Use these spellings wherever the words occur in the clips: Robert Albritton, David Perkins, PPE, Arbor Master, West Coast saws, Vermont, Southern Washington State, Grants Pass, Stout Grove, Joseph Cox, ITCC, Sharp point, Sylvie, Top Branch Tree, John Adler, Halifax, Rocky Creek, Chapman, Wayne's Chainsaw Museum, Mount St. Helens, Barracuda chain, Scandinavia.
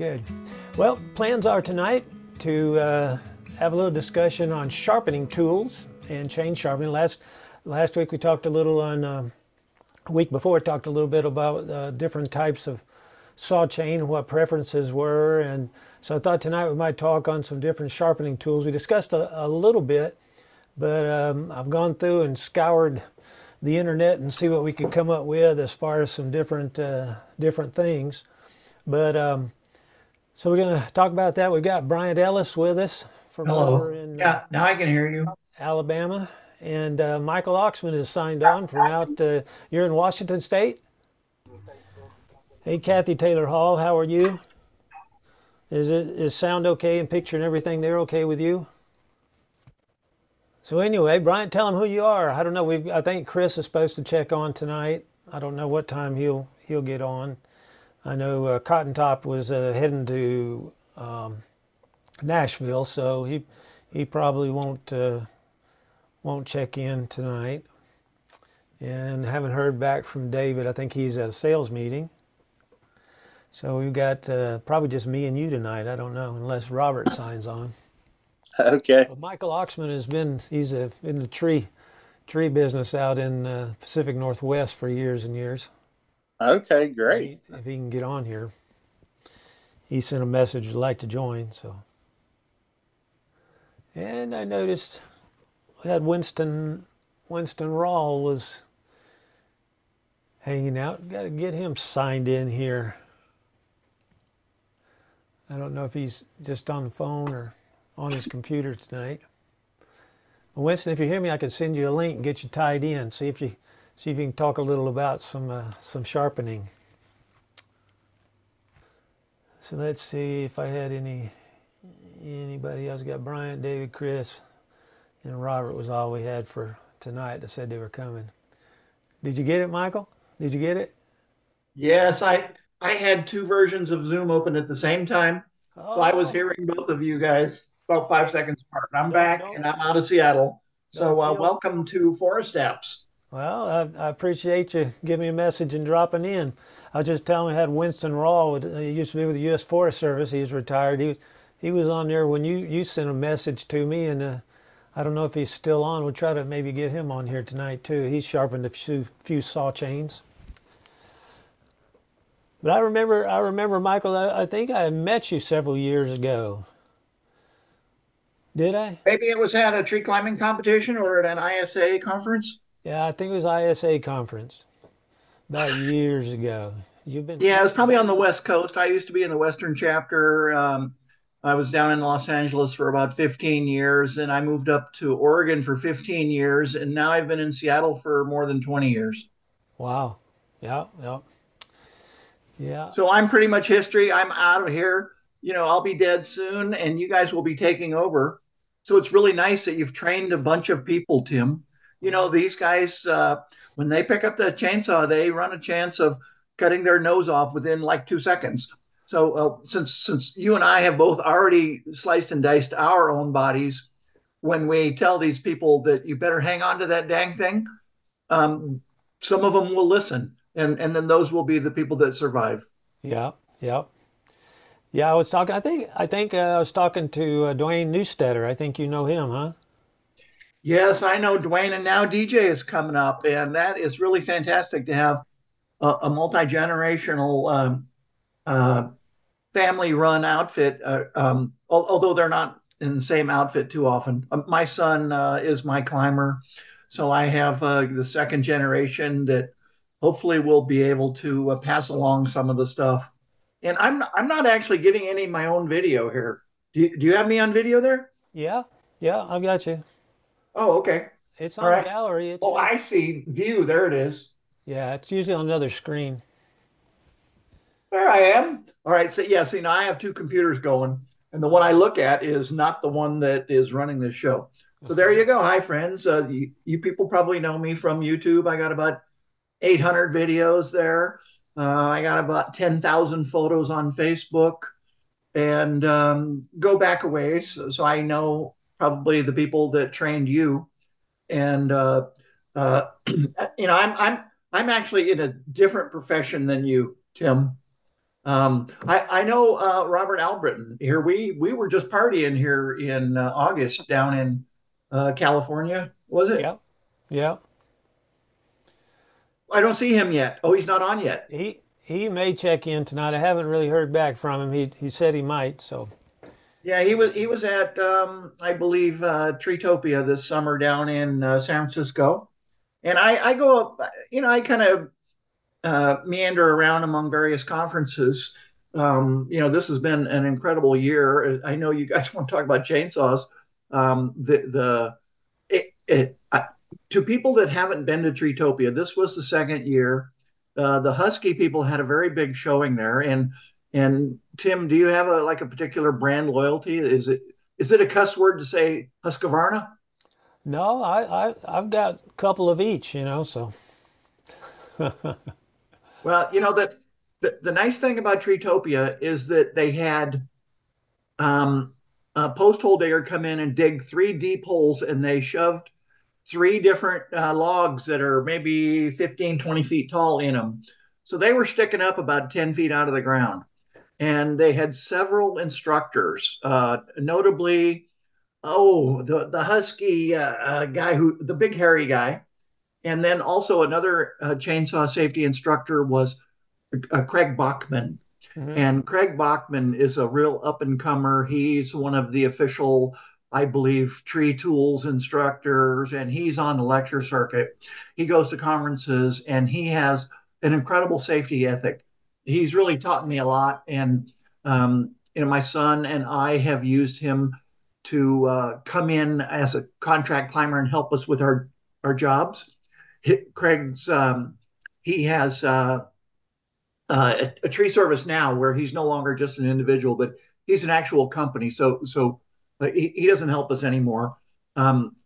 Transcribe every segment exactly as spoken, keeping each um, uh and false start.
good. Well, plans are tonight to uh, have a little discussion on sharpening tools and chain sharpening. Last last week we talked a little on, uh, week before we talked a little bit about uh, different types of saw chain, what preferences were, and so I thought tonight we might talk on some different sharpening tools. We discussed a, a little bit, but um, I've gone through and scoured the internet and see what we could come up with as far as some different uh, different things. But um, so we're going to talk about that. We've got Bryant Ellis with us from Hello. over in yeah, now I can hear you. Alabama, and uh, Michael Oxman is signed on from out. Uh, you're in Washington State. Hey, Kathy Taylor Hall, how are you? Is it is sound okay and picture and everything there okay with you? So anyway, Brian, tell them who you are. I don't know. We've I think Chris is supposed to check on tonight. I don't know what time he'll he'll get on. I know uh, Cotton Top was uh, heading to um, Nashville, so he he probably won't uh, won't check in tonight. And haven't heard back from David. I think he's at a sales meeting. So we've got uh, probably just me and you tonight. I don't know, unless Robert signs on. Okay. Well, Michael Oxman has been, he's a, in the tree tree business out in uh, Pacific Northwest for years and years. Okay, great. If he, if he can get on here. He sent a message, would like to join, so. And I noticed that Winston, Winston Rawl was hanging out. Got to get him signed in here. I don't know if he's just on the phone or on his computer tonight. Well, Winston, if you hear me, I could send you a link and get you tied in. See if you see if you can talk a little about some uh, some sharpening. So let's see if I had any anybody else. Got Brian, David, Chris, and Robert was all we had for tonight. That said they were coming. Did you get it, Michael? Did you get it? Yes, I. I had two versions of Zoom open at the same time, oh. so I was hearing both of you guys about five seconds apart. And I'm don't, back, don't, and I'm out of Seattle, so uh, welcome to Forest Apps. Well, I, I appreciate you giving me a message and dropping in. I was just telling you, I had Winston Rawl. He used to be with the U S Forest Service. He's retired. He, he was on there when you, you sent a message to me, and uh, I don't know if he's still on. We'll try to maybe get him on here tonight, too. He's sharpened a few, few saw chains. But I remember, I remember, Michael, I, I think I met you several years ago. Did I? Maybe it was at a tree climbing competition or at an I S A conference. Yeah, I think it was I S A conference about years ago. You've been? Yeah, it was probably on the West Coast. I used to be in the Western chapter. Um, I was down in Los Angeles for about fifteen years, and I moved up to Oregon for fifteen years, and now I've been in Seattle for more than twenty years. Wow. Yeah, yeah. Yeah. So I'm pretty much history. I'm out of here. You know, I'll be dead soon, and you guys will be taking over. So it's really nice that you've trained a bunch of people, Tim. You know, these guys, uh, when they pick up the chainsaw, they run a chance of cutting their nose off within like two seconds. So uh, since since you and I have both already sliced and diced our own bodies, when we tell these people that you better hang on to that dang thing, um, some of them will listen. And and then those will be the people that survive. Yeah, yeah, yeah. I was talking. I think I think uh, I was talking to uh, Dwayne Neustetter. I think you know him, huh? Yes, I know Dwayne, and now D J is coming up, and that is really fantastic to have a, a multi-generational um, uh, family-run outfit. Uh, um, although they're not in the same outfit too often. Uh, my son uh, is my climber, so I have uh, the second generation that. Hopefully, we'll be able to uh, pass along some of the stuff. And I'm I'm not actually getting any of my own video here. Do you, do you have me on video there? Yeah, yeah, I've got you. Oh, okay. It's on the gallery. It's oh, I see. View, there it is. Yeah, it's usually on another screen. There I am. All right, so yeah, see, now I have two computers going. And the one I look at is not the one that is running this show. So there you go. Hi, friends. Uh, you, you people probably know me from YouTube. I got about eight hundred videos there. Uh, I got about ten thousand photos on Facebook and um, go back a ways. So, so I know probably the people that trained you. And, uh, uh, you know, I'm, I'm, I'm actually in a different profession than you, Tim. Um, I, I know uh, Robert Albritton here. We we were just partying here in uh, August down in uh, California, was it? Yeah, yeah. I don't see him yet. Oh, he's not on yet. He he may check in tonight. I haven't really heard back from him. He he said he might. So. Yeah, he was he was at um, I believe uh, Treetopia this summer down in uh, San Francisco, and I I go up. You know, I kind of. Uh, meander around among various conferences. Um, you know, this has been an incredible year. I know you guys want to talk about chainsaws. Um, the the it, it, I, to people that haven't been to Treetopia, this was the second year. Uh, the Husky people had a very big showing there. And and Tim, do you have a like a particular brand loyalty? Is it is it a cuss word to say Husqvarna? No, I, I I've got a couple of each. You know, so. Well, you know, that the, the nice thing about Treetopia is that they had um, a post hole digger come in and dig three deep holes, and they shoved three different uh, logs that are maybe fifteen, twenty feet tall in them. So they were sticking up about ten feet out of the ground. And they had several instructors, uh, notably, oh, the, the Husky uh, uh, guy, who the big hairy guy. And then also another uh, chainsaw safety instructor was uh, Craig Bachman. Mm-hmm. And Craig Bachman is a real up-and-comer. He's one of the official, I believe, tree tools instructors, and he's on the lecture circuit. He goes to conferences, and he has an incredible safety ethic. He's really taught me a lot, and um, you know, my son and I have used him to uh, come in as a contract climber and help us with our, our jobs. Craig's, um, he has uh, uh, a, a tree service now where he's no longer just an individual, but he's an actual company. So so he, he doesn't help us anymore, um,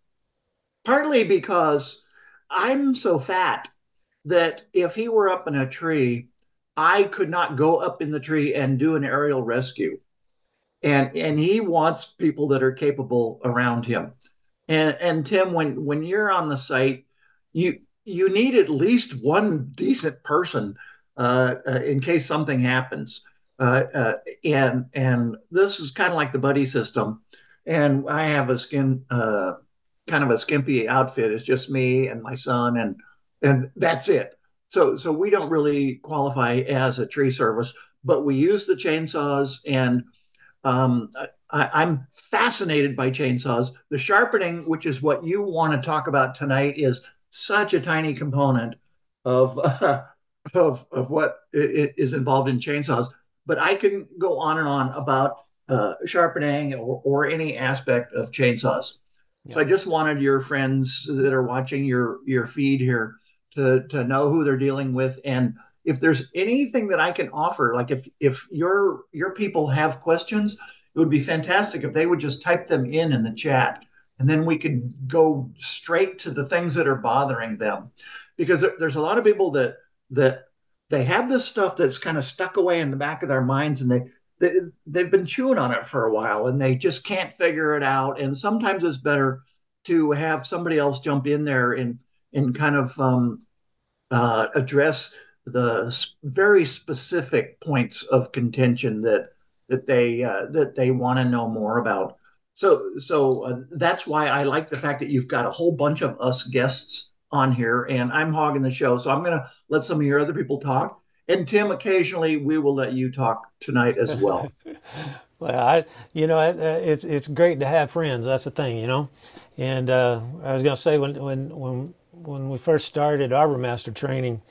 partly because I'm so fat that if he were up in a tree, I could not go up in the tree and do an aerial rescue. And and he wants people that are capable around him. And, and Tim, when, when you're on the site, You you need at least one decent person uh, uh, in case something happens, uh, uh, and and this is kind of like the buddy system. And I have a skin uh, kind of a skimpy outfit. It's just me and my son, and and that's it. So so we don't really qualify as a tree service, but we use the chainsaws, and um, I, I'm fascinated by chainsaws. The sharpening, which is what you want to talk about tonight, is such a tiny component of uh, of of what is involved in chainsaws, but I can go on and on about uh, sharpening or, or any aspect of chainsaws. Yeah. So I just wanted your friends that are watching your your feed here to to know who they're dealing with, and if there's anything that I can offer, like if if your your people have questions, it would be fantastic if they would just type them in in the chat. And then we can go straight to the things that are bothering them, because there's a lot of people that that they have this stuff that's kind of stuck away in the back of their minds, and they, they they've been chewing on it for a while, and they just can't figure it out. And sometimes it's better to have somebody else jump in there and and kind of um, uh, address the very specific points of contention that that they uh, that they want to know more about. So so uh, that's why I like the fact that you've got a whole bunch of us guests on here, and I'm hogging the show. So I'm going to let some of your other people talk. And Tim, occasionally we will let you talk tonight as well. Well, I, you know, it, it's it's great to have friends. That's the thing, you know. And uh, I was going to say when, when, when, when we first started Arbor Master training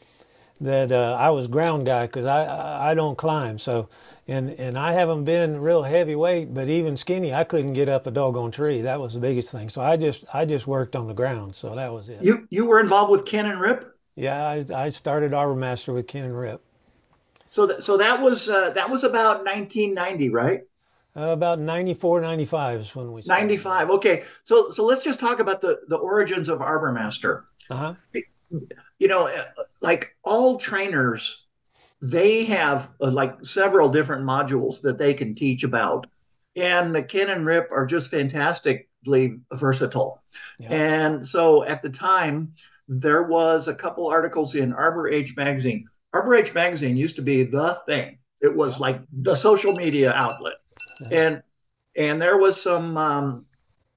that uh, I was ground guy because I, I don't climb. So. And and I haven't been real heavyweight, but even skinny, I couldn't get up a doggone tree. That was the biggest thing. So I just I just worked on the ground. So that was it. You you were involved with Ken and Rip? Yeah, I, I started Arbor Master with Ken and Rip. So th so that was uh, that was about nineteen ninety, right? Uh, about ninety-four, ninety-five is when we started. ninety-five. Okay. So so let's just talk about the the origins of Arbor Master. Uh huh. You know, like all trainers, they have uh, like several different modules that they can teach about, and the Ken and Rip are just fantastically versatile. Yeah. And so at the time, there was a couple articles in Arbor Age magazine. Arbor Age magazine used to be the thing. It was like the social media outlet. Mm-hmm. And and there was some um,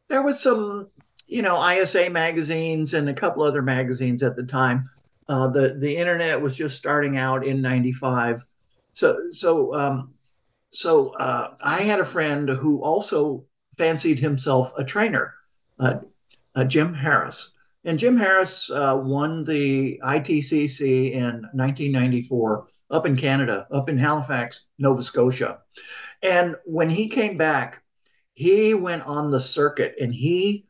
there was some, you know, I S A magazines and a couple other magazines at the time. Uh, the the internet was just starting out in ninety-five, so so um, so uh, I had a friend who also fancied himself a trainer, uh, uh, Jim Harris, and Jim Harris uh, won the I T C C in nineteen ninety-four up in Canada, up in Halifax, Nova Scotia, and when he came back, he went on the circuit and he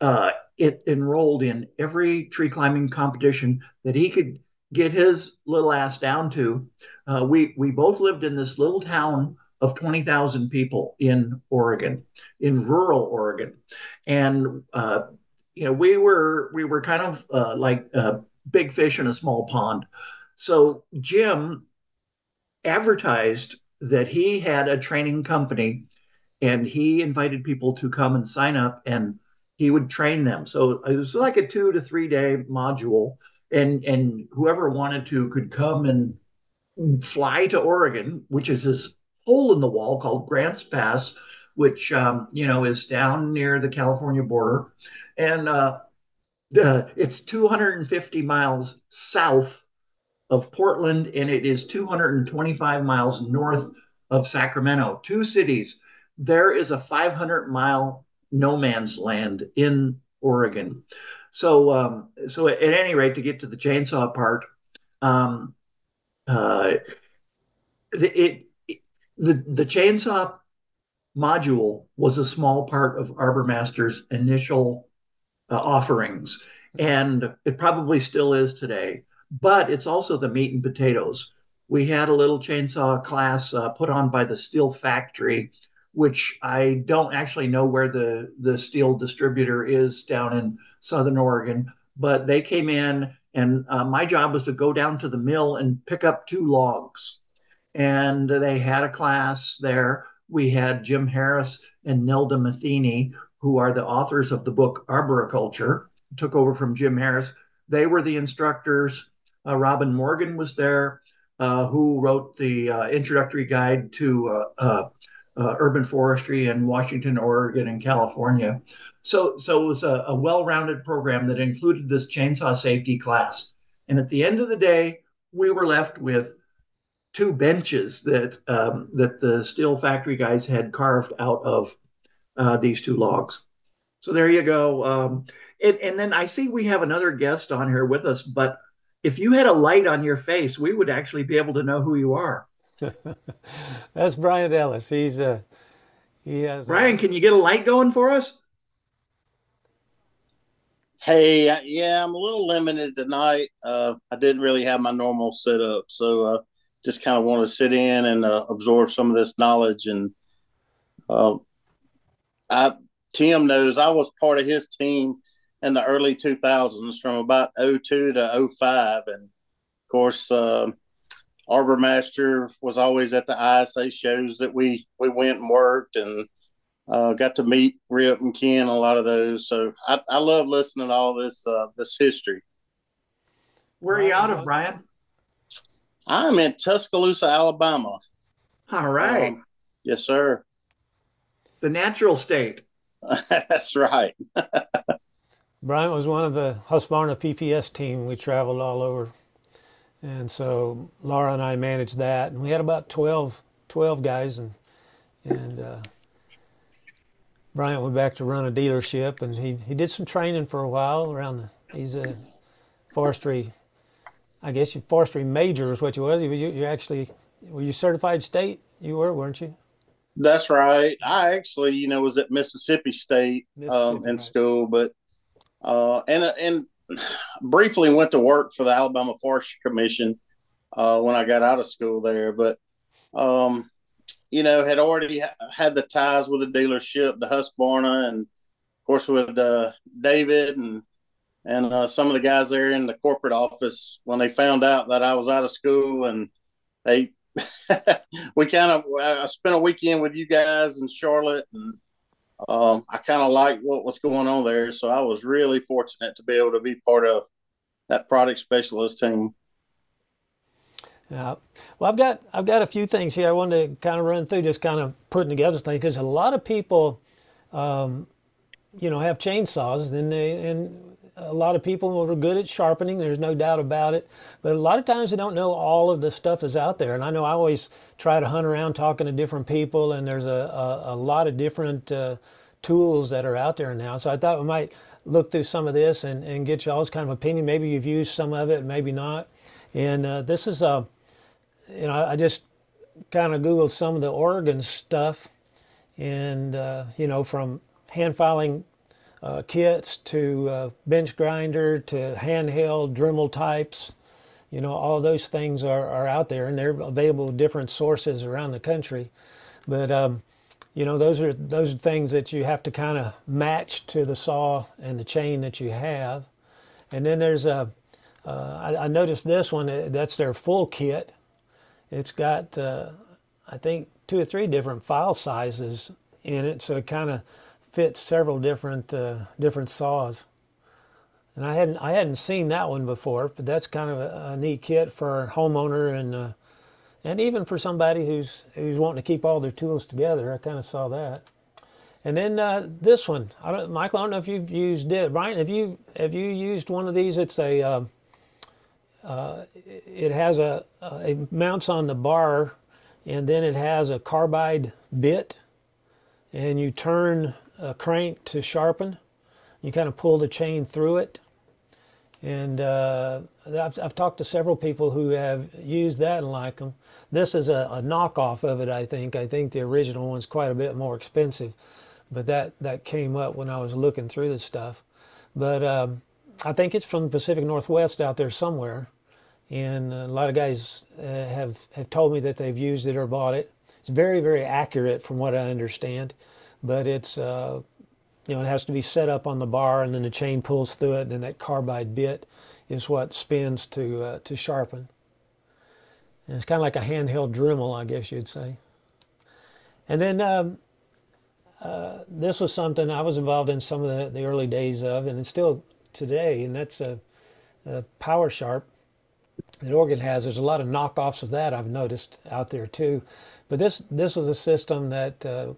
uh, it enrolled in every tree climbing competition that he could get his little ass down to. Uh, we, we both lived in this little town of twenty thousand people in Oregon, in rural Oregon. And, uh, you know, we were, we were kind of uh, like uh, big fish in a small pond. So Jim advertised that he had a training company and he invited people to come and sign up, and he would train them. So it was like a two to three day module, and and whoever wanted to could come and fly to Oregon, which is this hole in the wall called Grants Pass, which um, you know, is down near the California border, and uh, the, it's two hundred fifty miles south of Portland, and it is two hundred twenty-five miles north of Sacramento. Two cities. There is a five hundred mile no man's land in Oregon. So, um, so at any rate, to get to the chainsaw part, um, uh, the, it, it, the, the chainsaw module was a small part of Arbor Master's initial uh, offerings, and it probably still is today, but it's also the meat and potatoes. We had a little chainsaw class uh, put on by the Stihl factory, which I don't actually know where the, the Stihl distributor is down in Southern Oregon, but they came in, and uh, my job was to go down to the mill and pick up two logs. And they had a class there. We had Jim Harris and Nelda Matheny, who are the authors of the book Arboriculture, took over from Jim Harris. They were the instructors. Uh, Robin Morgan was there, uh, who wrote the uh, introductory guide to uh, uh, Uh, urban forestry in Washington, Oregon, and California. So, so it was a, a well-rounded program that included this chainsaw safety class. And at the end of the day, we were left with two benches that um, that the Stihl factory guys had carved out of uh, these two logs. So there you go. Um, and, and then I see we have another guest on here with us, but if you had a light on your face, we would actually be able to know who you are. That's Bryant Ellis. He's uh, he has. Brian, a... can you get a light going for us? Hey, yeah, I'm a little limited tonight. Uh, I didn't really have my normal setup, so uh, just kind of want to sit in and uh, absorb some of this knowledge. And uh, I, Tim knows I was part of his team in the early two thousands, from about oh two to oh five, and of course. Uh, Arbor Master was always at the I S A shows that we, we went and worked, and uh, got to meet Rip and Ken, a lot of those. So I, I love listening to all this uh, this history. Where are you out of, Brian? I'm in Tuscaloosa, Alabama. All right. Um, yes, sir. The natural state. That's right. Brian was one of the Husqvarna P P S team. We traveled all over. And so Laura and I managed that, and we had about twelve, twelve guys, and and uh, Bryant went back to run a dealership, and he, he did some training for a while around the, he's a forestry, I guess your forestry major is what you was. You, you actually, were you certified state? You were, weren't you? That's right. I actually, you know, was at Mississippi State Mississippi, um, in right. school, but, uh, and, and, briefly went to work for the Alabama Forestry Commission uh, when I got out of school there, but um, you know, had already ha had the ties with the dealership, the Husqvarna, and of course with uh, David and and uh, some of the guys there in the corporate office when they found out that I was out of school, and they we kind of I spent a weekend with you guys in Charlotte, and Um, I kind of liked what was going on there, so I was really fortunate to be able to be part of that product specialist team. Yeah. Well, I've got I've got a few things here I wanted to kind of run through, just kind of putting together things, because a lot of people, um, you know, have chainsaws, and they and a lot of people are good at sharpening. There's no doubt about it. But a lot of times they don't know all of the stuff is out there. And I know I always try to hunt around talking to different people, and there's a a, a lot of different uh, tools that are out there now. So I thought we might look through some of this and and get y'all's kind of opinion. Maybe you've used some of it, maybe not. And uh, this is a you know, I just kind of Googled some of the Oregon stuff, and, uh, you know, from hand filing uh, kits to uh, bench grinder to handheld Dremel types, you know, all those things are, are out there, and they're available with different sources around the country. But, um, you know, those are, those are things that you have to kind of match to the saw and the chain that you have. And then there's a, uh, I, I noticed this one, that's their full kit. It's got, uh, I think, two or three different file sizes in it, so it kind of fits several different uh, different saws. And I hadn't I hadn't seen that one before, but that's kind of a, a neat kit for a homeowner, and uh, and even for somebody who's who's wanting to keep all their tools together. I kind of saw that. And then uh, this one, I don't, Michael, I don't know if you've used it. Brian, have you have you used one of these? It's a uh, Uh, it has a, uh, it mounts on the bar, and then it has a carbide bit, and you turn a crank to sharpen. You kind of pull the chain through it. And uh, I've, I've talked to several people who have used that and like them. This is a, a knockoff of it, I think. I think the original one's quite a bit more expensive, but that, that came up when I was looking through this stuff. But um, I think it's from the Pacific Northwest out there somewhere, and a lot of guys uh, have, have told me that they've used it or bought it. It's very, very accurate from what I understand, but it's, uh, you know, it has to be set up on the bar, and then the chain pulls through it, and then that carbide bit is what spins to, uh, to sharpen. And it's kind of like a handheld Dremel, I guess you'd say. And then um, uh, this was something I was involved in some of the, the early days of, and it's still today, and that's a, a PowerSharp that Oregon has. There's a lot of knockoffs of that I've noticed out there too, but this this was a system that uh,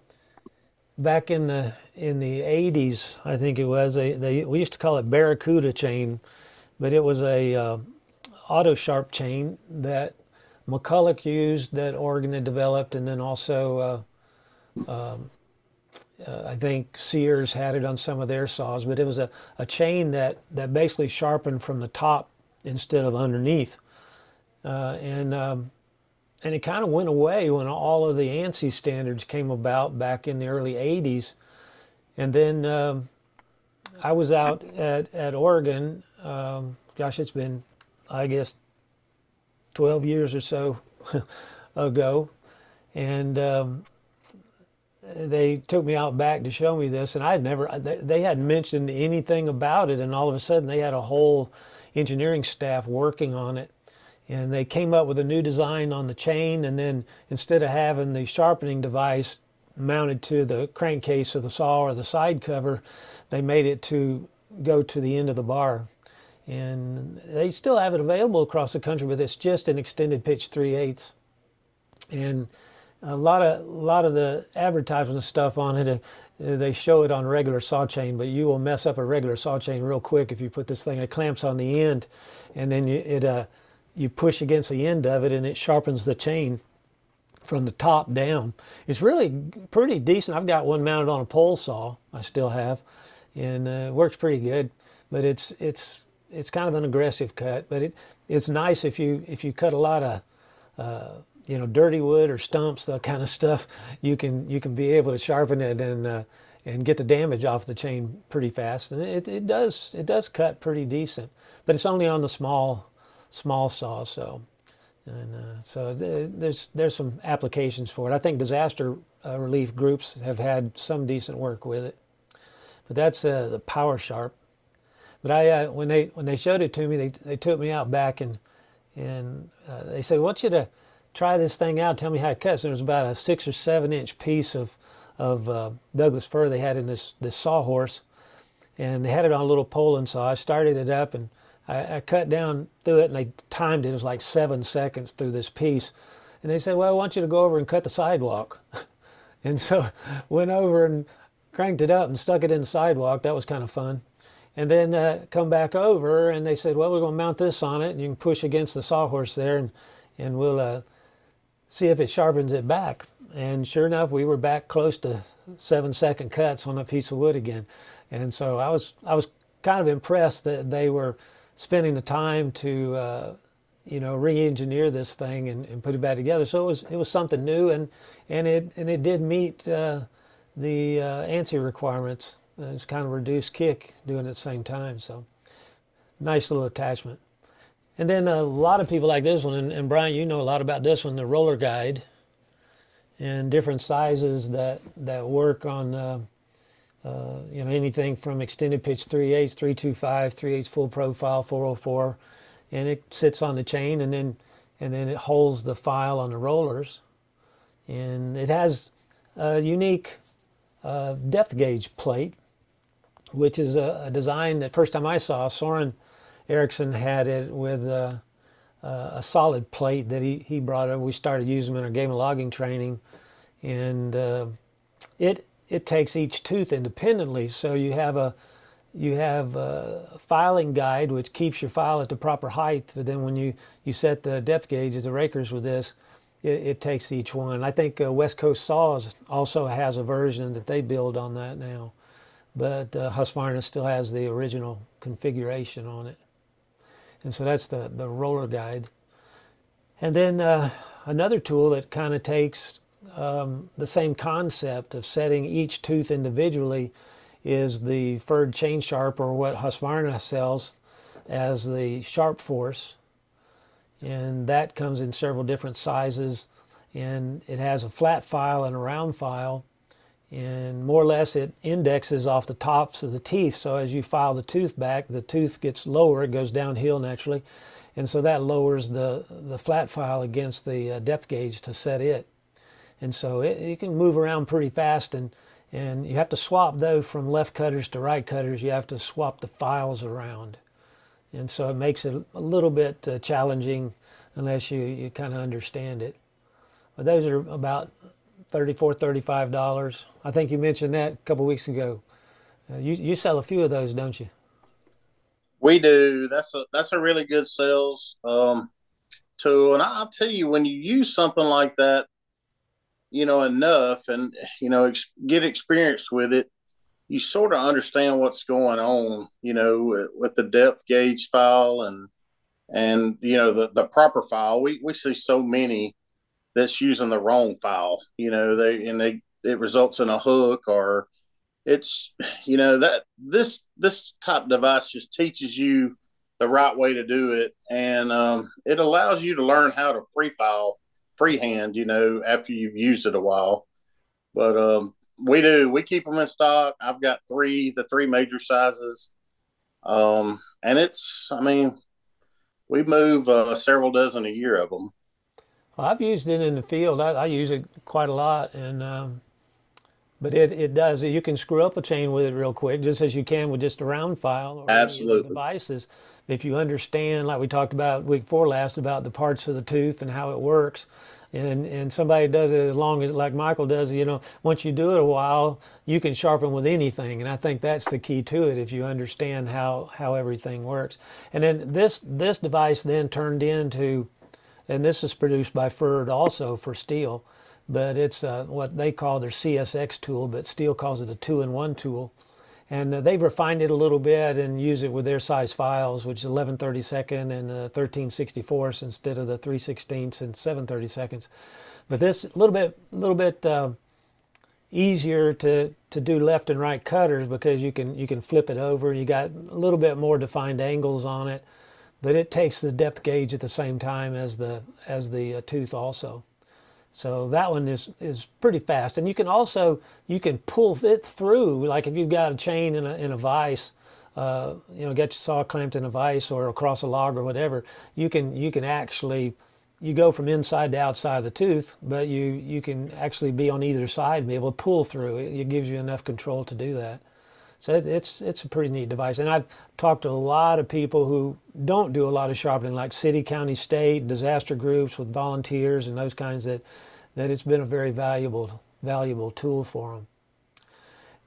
back in the in the eighties, I think it was. They, they we used to call it Barracuda chain, but it was a uh, auto sharp chain that McCulloch used, that Oregon had developed, and then also Uh, um, Uh, I think Sears had it on some of their saws, but it was a, a chain that, that basically sharpened from the top instead of underneath. Uh, and um, and it kind of went away when all of the ANSI standards came about back in the early eighties. And then um, I was out at, at Oregon, um, gosh, it's been, I guess, twelve years or so ago. And Um, they took me out back to show me this, and I had never, they hadn't mentioned anything about it, and all of a sudden they had a whole engineering staff working on it, and they came up with a new design on the chain, and then instead of having the sharpening device mounted to the crankcase of the saw or the side cover, they made it to go to the end of the bar. And they still have it available across the country, but it's just an extended pitch three eighths. And A lot of a lot of the advertisement stuff on it, uh, they show it on a regular saw chain, but you will mess up a regular saw chain real quick if you put this thing. It clamps on the end, and then you, it uh, you push against the end of it, and it sharpens the chain from the top down. It's really pretty decent. I've got one mounted on a pole saw. I still have, and uh, it works pretty good. But it's it's it's kind of an aggressive cut, but it it's nice if you if you cut a lot of Uh, you know, dirty wood or stumps, that kind of stuff. You can you can be able to sharpen it and uh, and get the damage off the chain pretty fast, and it it does it does cut pretty decent. But it's only on the small small saw, so and uh, so th there's there's some applications for it. I think disaster uh, relief groups have had some decent work with it. But that's uh, the PowerSharp. But I uh, when they when they showed it to me, they they took me out back, and and uh, they said, "I want you to try this thing out, tell me how it cuts." And it was about a six or seven inch piece of, of uh, Douglas fir they had in this, this sawhorse. And they had it on a little Poland saw. I started it up, and I, I cut down through it, and they timed it. It was like seven seconds through this piece. And they said, well, I want you to go over and cut the sidewalk. And so went over and cranked it up and stuck it in the sidewalk. That was kind of fun. And then uh, come back over, and they said, well, we're going to mount this on it, and you can push against the sawhorse there, and, and we'll uh, see if it sharpens it back. And sure enough, we were back close to seven-second cuts on a piece of wood again. And so I was, I was kind of impressed that they were spending the time to, uh, you know, re-engineer this thing and, and put it back together. So it was, it was something new, and, and, it, and it did meet uh, the uh, ANSI requirements. Uh, it's kind of reduced kick doing it at the same time, so nice little attachment. And then a lot of people like this one, and, and Brian, you know a lot about this one, the roller guide, and different sizes that that work on uh, uh, you know, anything from extended pitch three eighths, three twenty-five, three eighths full profile, four oh four, and it sits on the chain, and then and then it holds the file on the rollers, and it has a unique uh, depth gauge plate, which is a, a design that first time I saw, Soren Erickson had it with uh, uh, a solid plate that he, he brought over. We started using them in our game of logging training, and uh, it it takes each tooth independently. So you have a you have a filing guide which keeps your file at the proper height, but then when you, you set the depth gauges, the rakers with this, it, it takes each one. I think uh, West Coast Saws also has a version that they build on that now. But uh, Husqvarna still has the original configuration on it. And so that's the, the roller guide. And then uh, another tool that kind of takes um, the same concept of setting each tooth individually is the furred chain sharp, or what Husqvarna sells as the Sharp Force. And that comes in several different sizes. And it has a flat file and a round file. And more or less it indexes off the tops of the teeth, so as you file the tooth back, the tooth gets lower, it goes downhill naturally, and so that lowers the, the flat file against the depth gauge to set it. And so it, it can move around pretty fast, and, and you have to swap, though, from left cutters to right cutters, you have to swap the files around. And so it makes it a little bit uh, challenging unless you, you kind of understand it. But those are about thirty-four, thirty-five dollars. I think you mentioned that a couple weeks ago. Uh, you you sell a few of those, don't you? We do. That's a that's a really good sales um, tool. And I'll tell you, when you use something like that, you know, enough, and you know, ex get experienced with it, you sort of understand what's going on. You know, with, with the depth gauge file and and you know the the proper file. We we see so many that's using the wrong file, you know, they, and they, it results in a hook, or it's, you know, that this, this type device just teaches you the right way to do it. And um, it allows you to learn how to free file freehand, you know, after you've used it a while. But um, we do, we keep them in stock. I've got three, the three major sizes. Um, and it's, I mean, we move uh, several dozen a year of them. Well, I've used it in the field. I, I use it quite a lot, and um, but it, it does. You can screw up a chain with it real quick, just as you can with just a round file or absolutely devices. If you understand, like we talked about week four last, about the parts of the tooth and how it works, and and somebody does it as long as, like Michael does, you know, once you do it a while, you can sharpen with anything, and I think that's the key to it. If you understand how how everything works, and then this this device then turned into. And this is produced by Ferd also for Stihl, but it's uh, what they call their C S X tool, but Stihl calls it a two-in-one tool. And uh, they've refined it a little bit and use it with their size files, which is eleven thirty-second and uh, thirteen sixty-fourths instead of the three sixteenths and seven thirty-seconds. But this a little bit, little bit uh, easier to to do left and right cutters, because you can you can flip it over. You got a little bit more defined angles on it. But it takes the depth gauge at the same time as the as the uh, tooth also, so that one is is pretty fast. And you can also you can pull it through, like if you've got a chain in a in a vise, uh, you know, get your saw clamped in a vise or across a log or whatever. You can you can actually you go from inside to outside of the tooth, but you you can actually be on either side and be able to pull through. It, it gives you enough control to do that. So it, it's it's a pretty neat device. And I've talked to a lot of people who don't do a lot of sharpening, like city, county, state, disaster groups with volunteers and those kinds, that, that it's been a very valuable, valuable tool for them.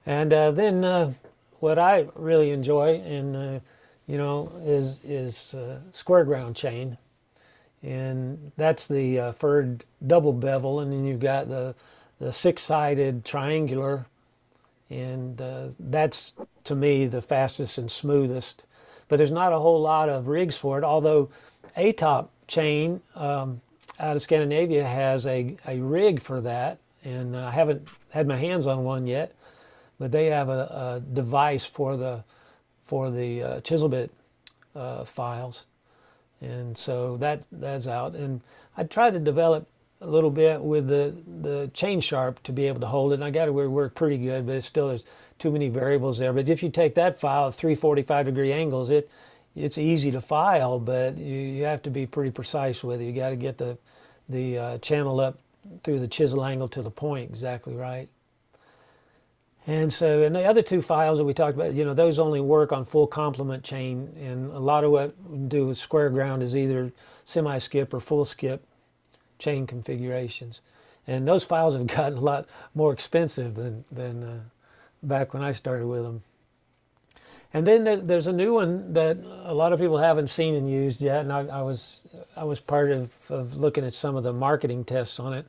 And uh, then uh, what I really enjoy, and uh, you know, is is uh, square ground chain, and that's the uh, furred double bevel, and then you've got the the six-sided triangular, and uh, that's to me the fastest and smoothest. But there's not a whole lot of rigs for it, although A-Top chain um, out of Scandinavia has a a rig for that, and I haven't had my hands on one yet, but they have a, a device for the for the uh, chisel bit uh, files. And so that, that's out. And I tried to develop a little bit with the, the chain sharp to be able to hold it. And I got it where it worked pretty good, but it still is too many variables there. But if you take that file at three forty-five degree angles, it, it's easy to file, but you, you have to be pretty precise with it. You got to get the, the uh, channel up through the chisel angle to the point exactly right. And so, and the other two files that we talked about, you know, those only work on full complement chain, and a lot of what we do with square ground is either semi-skip or full skip chain configurations. And those files have gotten a lot more expensive than, than uh, back when I started with them. And then there's a new one that a lot of people haven't seen and used yet, and I, I was I was part of, of looking at some of the marketing tests on it,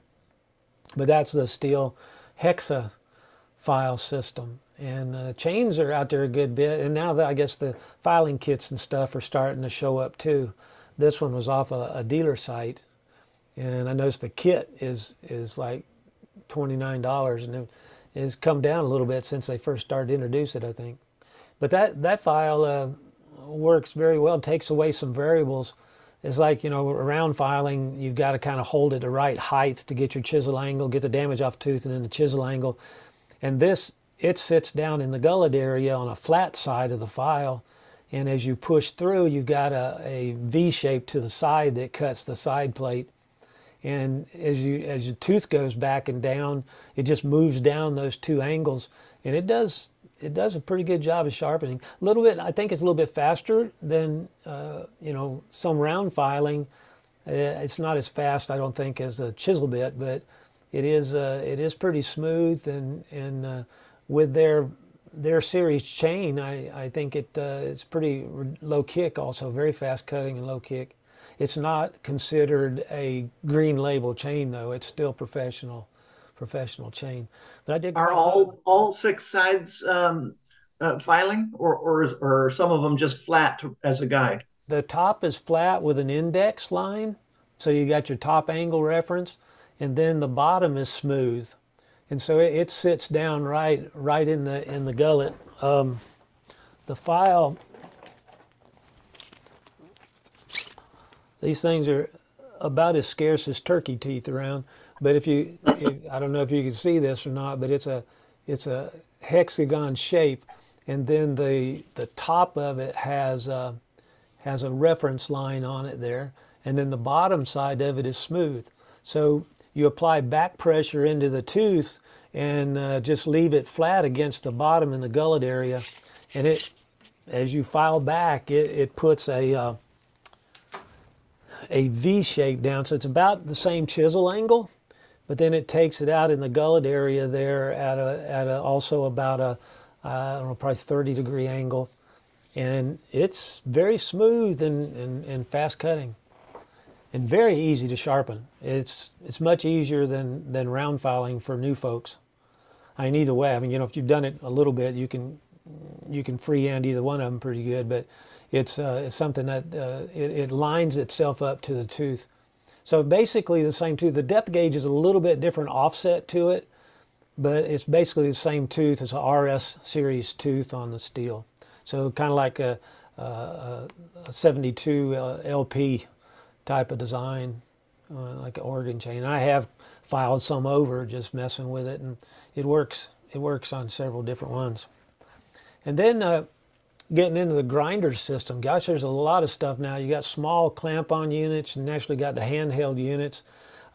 but that's the Stihl Hexa file system. And uh, chains are out there a good bit, and now that I guess the filing kits and stuff are starting to show up too. This one was off a, a dealer site, and I noticed the kit is is like twenty-nine dollars, and it has come down a little bit since they first started to introduce it, I think. But that that file uh, works very well, takes away some variables. It's like, you know, around filing, you've got to kind of hold it the right height to get your chisel angle, get the damage off tooth, and then the chisel angle. And this, it sits down in the gullet area on a flat side of the file. And as you push through, you've got a, a V shape to the side that cuts the side plate. And as you as your tooth goes back and down, it just moves down those two angles. And it does it does a pretty good job of sharpening. A little bit, I think it's a little bit faster than uh, you know, some round filing. It's not as fast, I don't think, as a chisel bit, but It is uh, it is pretty smooth, and and uh, with their their series chain, I I think it uh, it's pretty low kick also, very fast cutting and low kick. It's not considered a green label chain though; it's still professional, professional chain. But I did. Are all all six sides um, uh, filing, or or is, or are some of them just flat to, as a guide? The top is flat with an index line, so you got your top angle reference. And then the bottom is smooth, and so it, it sits down right right in the in the gullet. Um, the file, these things are about as scarce as turkey teeth around. But if you, if, I don't know if you can see this or not, but it's a it's a hexagon shape, and then the the top of it has a, has a reference line on it there, and then the bottom side of it is smooth. So you apply back pressure into the tooth and uh, just leave it flat against the bottom in the gullet area, and it, as you file back, it, it puts a uh, a V shape down. So it's about the same chisel angle, but then it takes it out in the gullet area there at a at a, also about a uh, I don't know, probably thirty degree angle, and it's very smooth and and, and fast cutting. And very easy to sharpen. It's it's much easier than than round filing for new folks. I mean, either way. I mean, you know, if you've done it a little bit, you can you can freehand either one of them pretty good. But it's uh, it's something that uh, it, it lines itself up to the tooth. So basically the same tooth. The depth gauge is a little bit different offset to it, but it's basically the same tooth. It's an R S series tooth on the Stihl. So kind of like a, a, a seventy-two uh, L P. Type of design, uh, like an Oregon chain. I have filed some over just messing with it, and it works. It works on several different ones. And then uh, getting into the grinder system. Gosh, there's a lot of stuff now. You got small clamp-on units, and actually got the handheld units,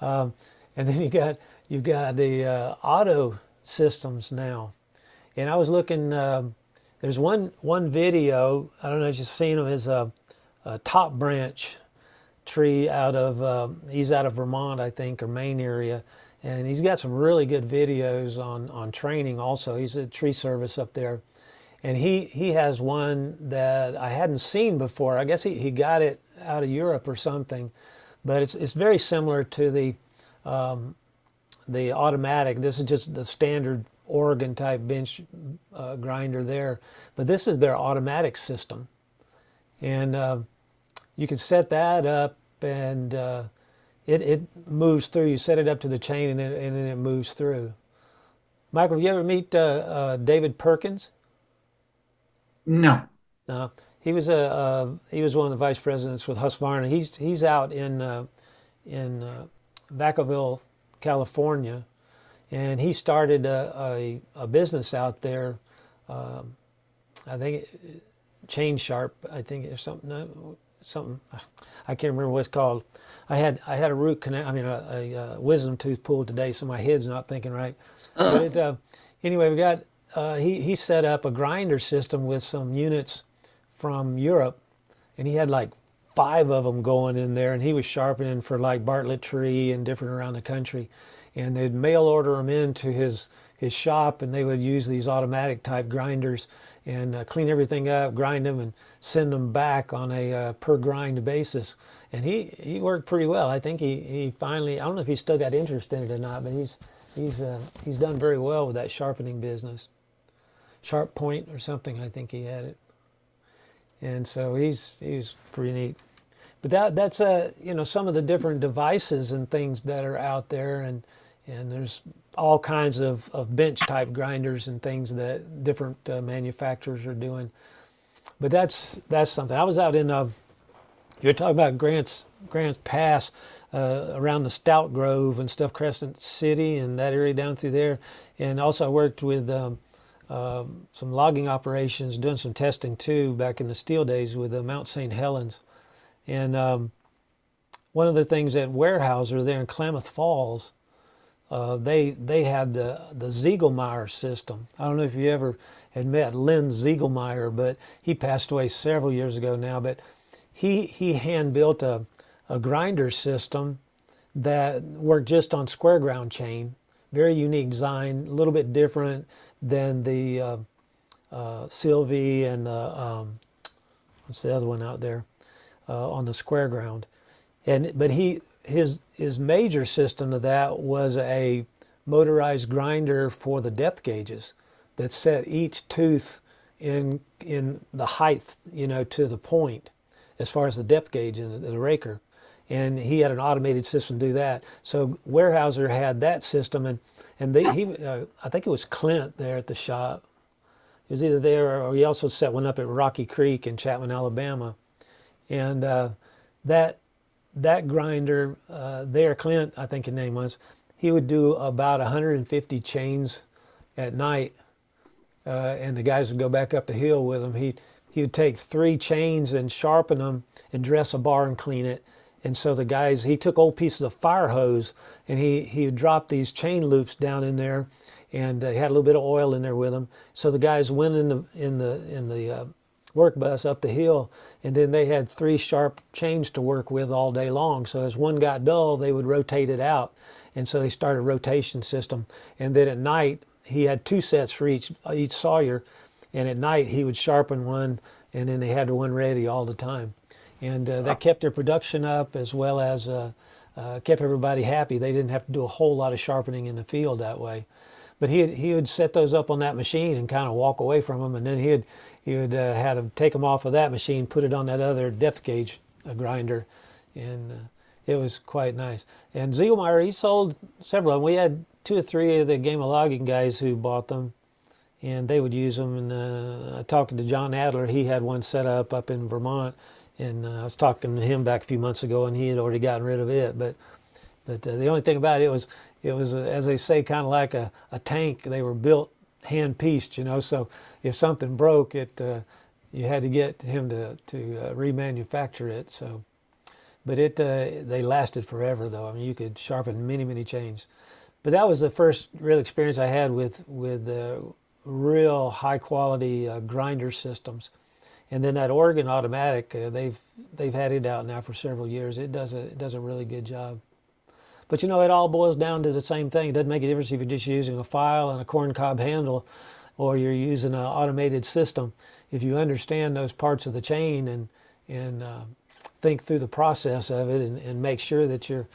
um, and then you got you've got the uh, auto systems now. And I was looking. Uh, There's one one video, I don't know if you've seen him, is a, a top branch tree out of, uh, he's out of Vermont, I think, or Maine area. And he's got some really good videos on, on training also. He's a tree service up there. And he, he has one that I hadn't seen before. I guess he, he got it out of Europe or something. But it's, it's very similar to the, um, the automatic. This is just the standard Oregon type bench uh, grinder there. But this is their automatic system. And uh, you can set that up and uh, it, it moves through. You set it up to the chain and, it, and then it moves through. Michael, have you ever meet uh, uh, David Perkins? No. No. He was a uh, he was one of the vice presidents with Husqvarna. He's he's out in uh, in uh, Vacaville, California, and he started a a, a business out there. Um, I think it, Chain Sharp. I think or something something I can't remember what it's called. I had I had a root canal. I mean a, a, a wisdom tooth pulled today, so my head's not thinking right. Uh-huh. But uh, anyway, we got uh, he he set up a grinder system with some units from Europe, and he had like five of them going in there, and he was sharpening for like Bartlett Tree and different around the country, and they'd mail order them into his his shop, and they would use these automatic type grinders and uh, clean everything up, grind them, and send them back on a uh, per grind basis. And he he worked pretty well. I think he he finally, I don't know if he's still got interest in it or not, but he's he's uh, he's done very well with that sharpening business. Sharp Point or something, I think he had it. And so he's he's pretty neat, but that that's a you know some of the different devices and things that are out there, and and there's all kinds of, of bench type grinders and things that different uh, manufacturers are doing. But that's that's something. I was out in uh, you're talking about Grants Grants Pass uh, around the Stout Grove and stuff, Crescent City and that area down through there, and also I worked with. Um, Uh, some logging operations, doing some testing too back in the Stihl days with uh, Mount Saint Helens. And um, one of the things at Weyerhaeuser there in Klamath Falls, uh, they they had the, the Ziegelmeyer system. I don't know if you ever had met Lynn Ziegelmeyer, but he passed away several years ago now. But he, he hand-built a, a grinder system that worked just on square ground chain. Very unique design, a little bit different than the uh, uh, Sylvie and uh, um, what's the other one out there uh, on the square ground. And but he his his major system of that was a motorized grinder for the depth gauges that set each tooth in in the height, you know, to the point as far as the depth gauge in the, the raker. And he had an automated system to do that. So Weyerhaeuser had that system, and and they, he, uh, I think it was Clint there at the shop. He was either there, or he also set one up at Rocky Creek in Chapman, Alabama, and uh, that that grinder uh, there, Clint, I think his name was, he would do about one hundred fifty chains at night, uh, and the guys would go back up the hill with him. He he would take three chains and sharpen them and dress a bar and clean it. And so the guys, he took old pieces of fire hose and he, he dropped these chain loops down in there, and uh, he had a little bit of oil in there with him. So the guys went in the, in the, in the uh, work bus up the hill, and then they had three sharp chains to work with all day long. So as one got dull, they would rotate it out. And so they started a rotation system. And then at night, he had two sets for each, each sawyer. And at night, he would sharpen one, and then they had one ready all the time. And uh, that kept their production up, as well as uh, uh, kept everybody happy. They didn't have to do a whole lot of sharpening in the field that way. But he he would set those up on that machine and kind of walk away from them, and then he would he would uh, had them take them off of that machine, put it on that other depth gauge uh, grinder, and uh, it was quite nice. And Ziegelmeyer, he sold several of them. We had two or three of the Game of Logging guys who bought them, and they would use them. And uh, I talked to John Adler. He had one set up up in Vermont. And uh, I was talking to him back a few months ago, and he had already gotten rid of it. But, but uh, the only thing about it was, it was uh, as they say, kind of like a, a tank. They were built hand pieced, you know. So if something broke, it uh, you had to get him to to uh, remanufacture it. So, but it uh, they lasted forever, though. I mean, you could sharpen many many chains. But that was the first real experience I had with with uh, real high quality uh, grinder systems. And then that Oregon automatic, uh, they've they've had it out now for several years. It does a it does a really good job. But you know, it all boils down to the same thing. It doesn't make a difference if you're just using a file and a corncob handle, or you're using an automated system. If you understand those parts of the chain and and uh, think through the process of it, and, and make sure that you're,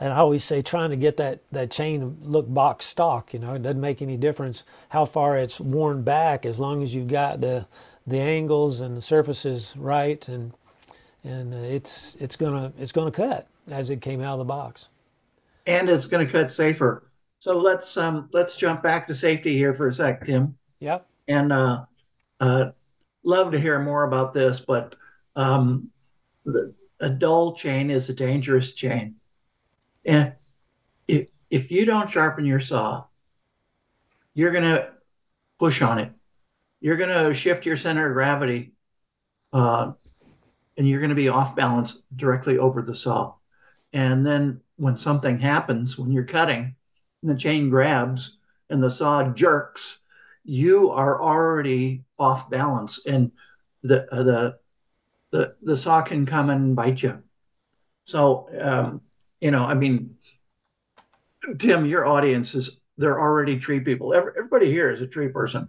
and I always say, trying to get that, that chain to look box stock. You know, it doesn't make any difference how far it's worn back, as long as you've got the the angles and the surfaces right, and and it's it's gonna it's gonna cut as it came out of the box. And it's gonna cut safer. So let's um let's jump back to safety here for a sec, Tim. Yeah. And uh, uh, love to hear more about this, but um, the, a dull chain is a dangerous chain, and if if you don't sharpen your saw, you're gonna push on it. You're gonna shift your center of gravity, uh, and you're gonna be off balance directly over the saw. And then when something happens, when you're cutting, and the chain grabs and the saw jerks, you are already off balance, and the uh, the, the the saw can come and bite you. So um, you know, I mean, Tim, your audience is, they're already tree people. Every, everybody here is a tree person.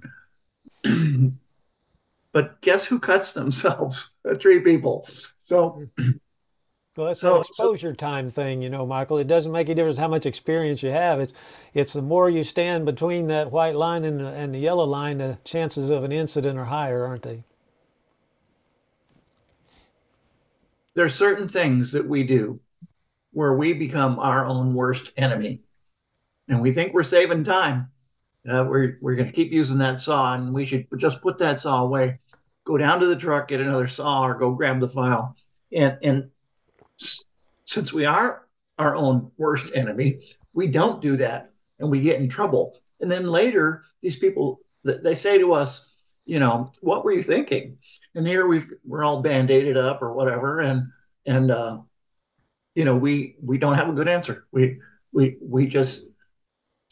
But guess who cuts themselves? Tree people. So, well, that's so, an exposure so, time thing, you know, Michael. It doesn't make a difference how much experience you have. It's it's the more you stand between that white line and the, and the yellow line, the chances of an incident are higher, aren't they? There's certain things that we do where we become our own worst enemy, and we think we're saving time. Uh, we're we're going to keep using that saw, and we should just put that saw away, go down to the truck, get another saw, or go grab the file. And and since we are our own worst enemy, we don't do that, and we get in trouble. And then later, these people, they say to us, you know, what were you thinking? And here we've, we're all band-aided up or whatever, and and uh, you know, we we don't have a good answer. We we we just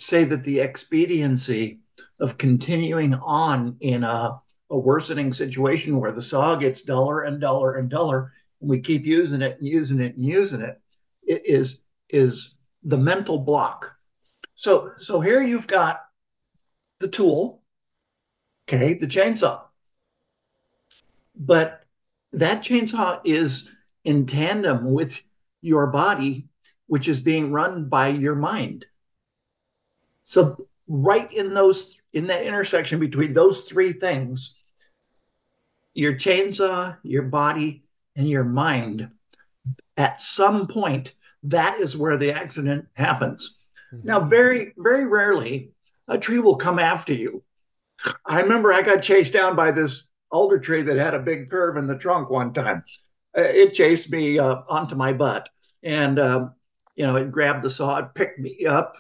say that the expediency of continuing on in a, a worsening situation where the saw gets duller and duller and duller, and we keep using it and using it and using it, it is is the mental block. So so here you've got the tool, okay, the chainsaw, but that chainsaw is in tandem with your body, which is being run by your mind. So right in those, in that intersection between those three things, your chainsaw, your body, and your mind, at some point, that is where the accident happens. Mm-hmm. Now, very, very rarely, a tree will come after you. I remember I got chased down by this alder tree that had a big curve in the trunk one time. It chased me uh, onto my butt, and um, you know, it grabbed the saw, it picked me up,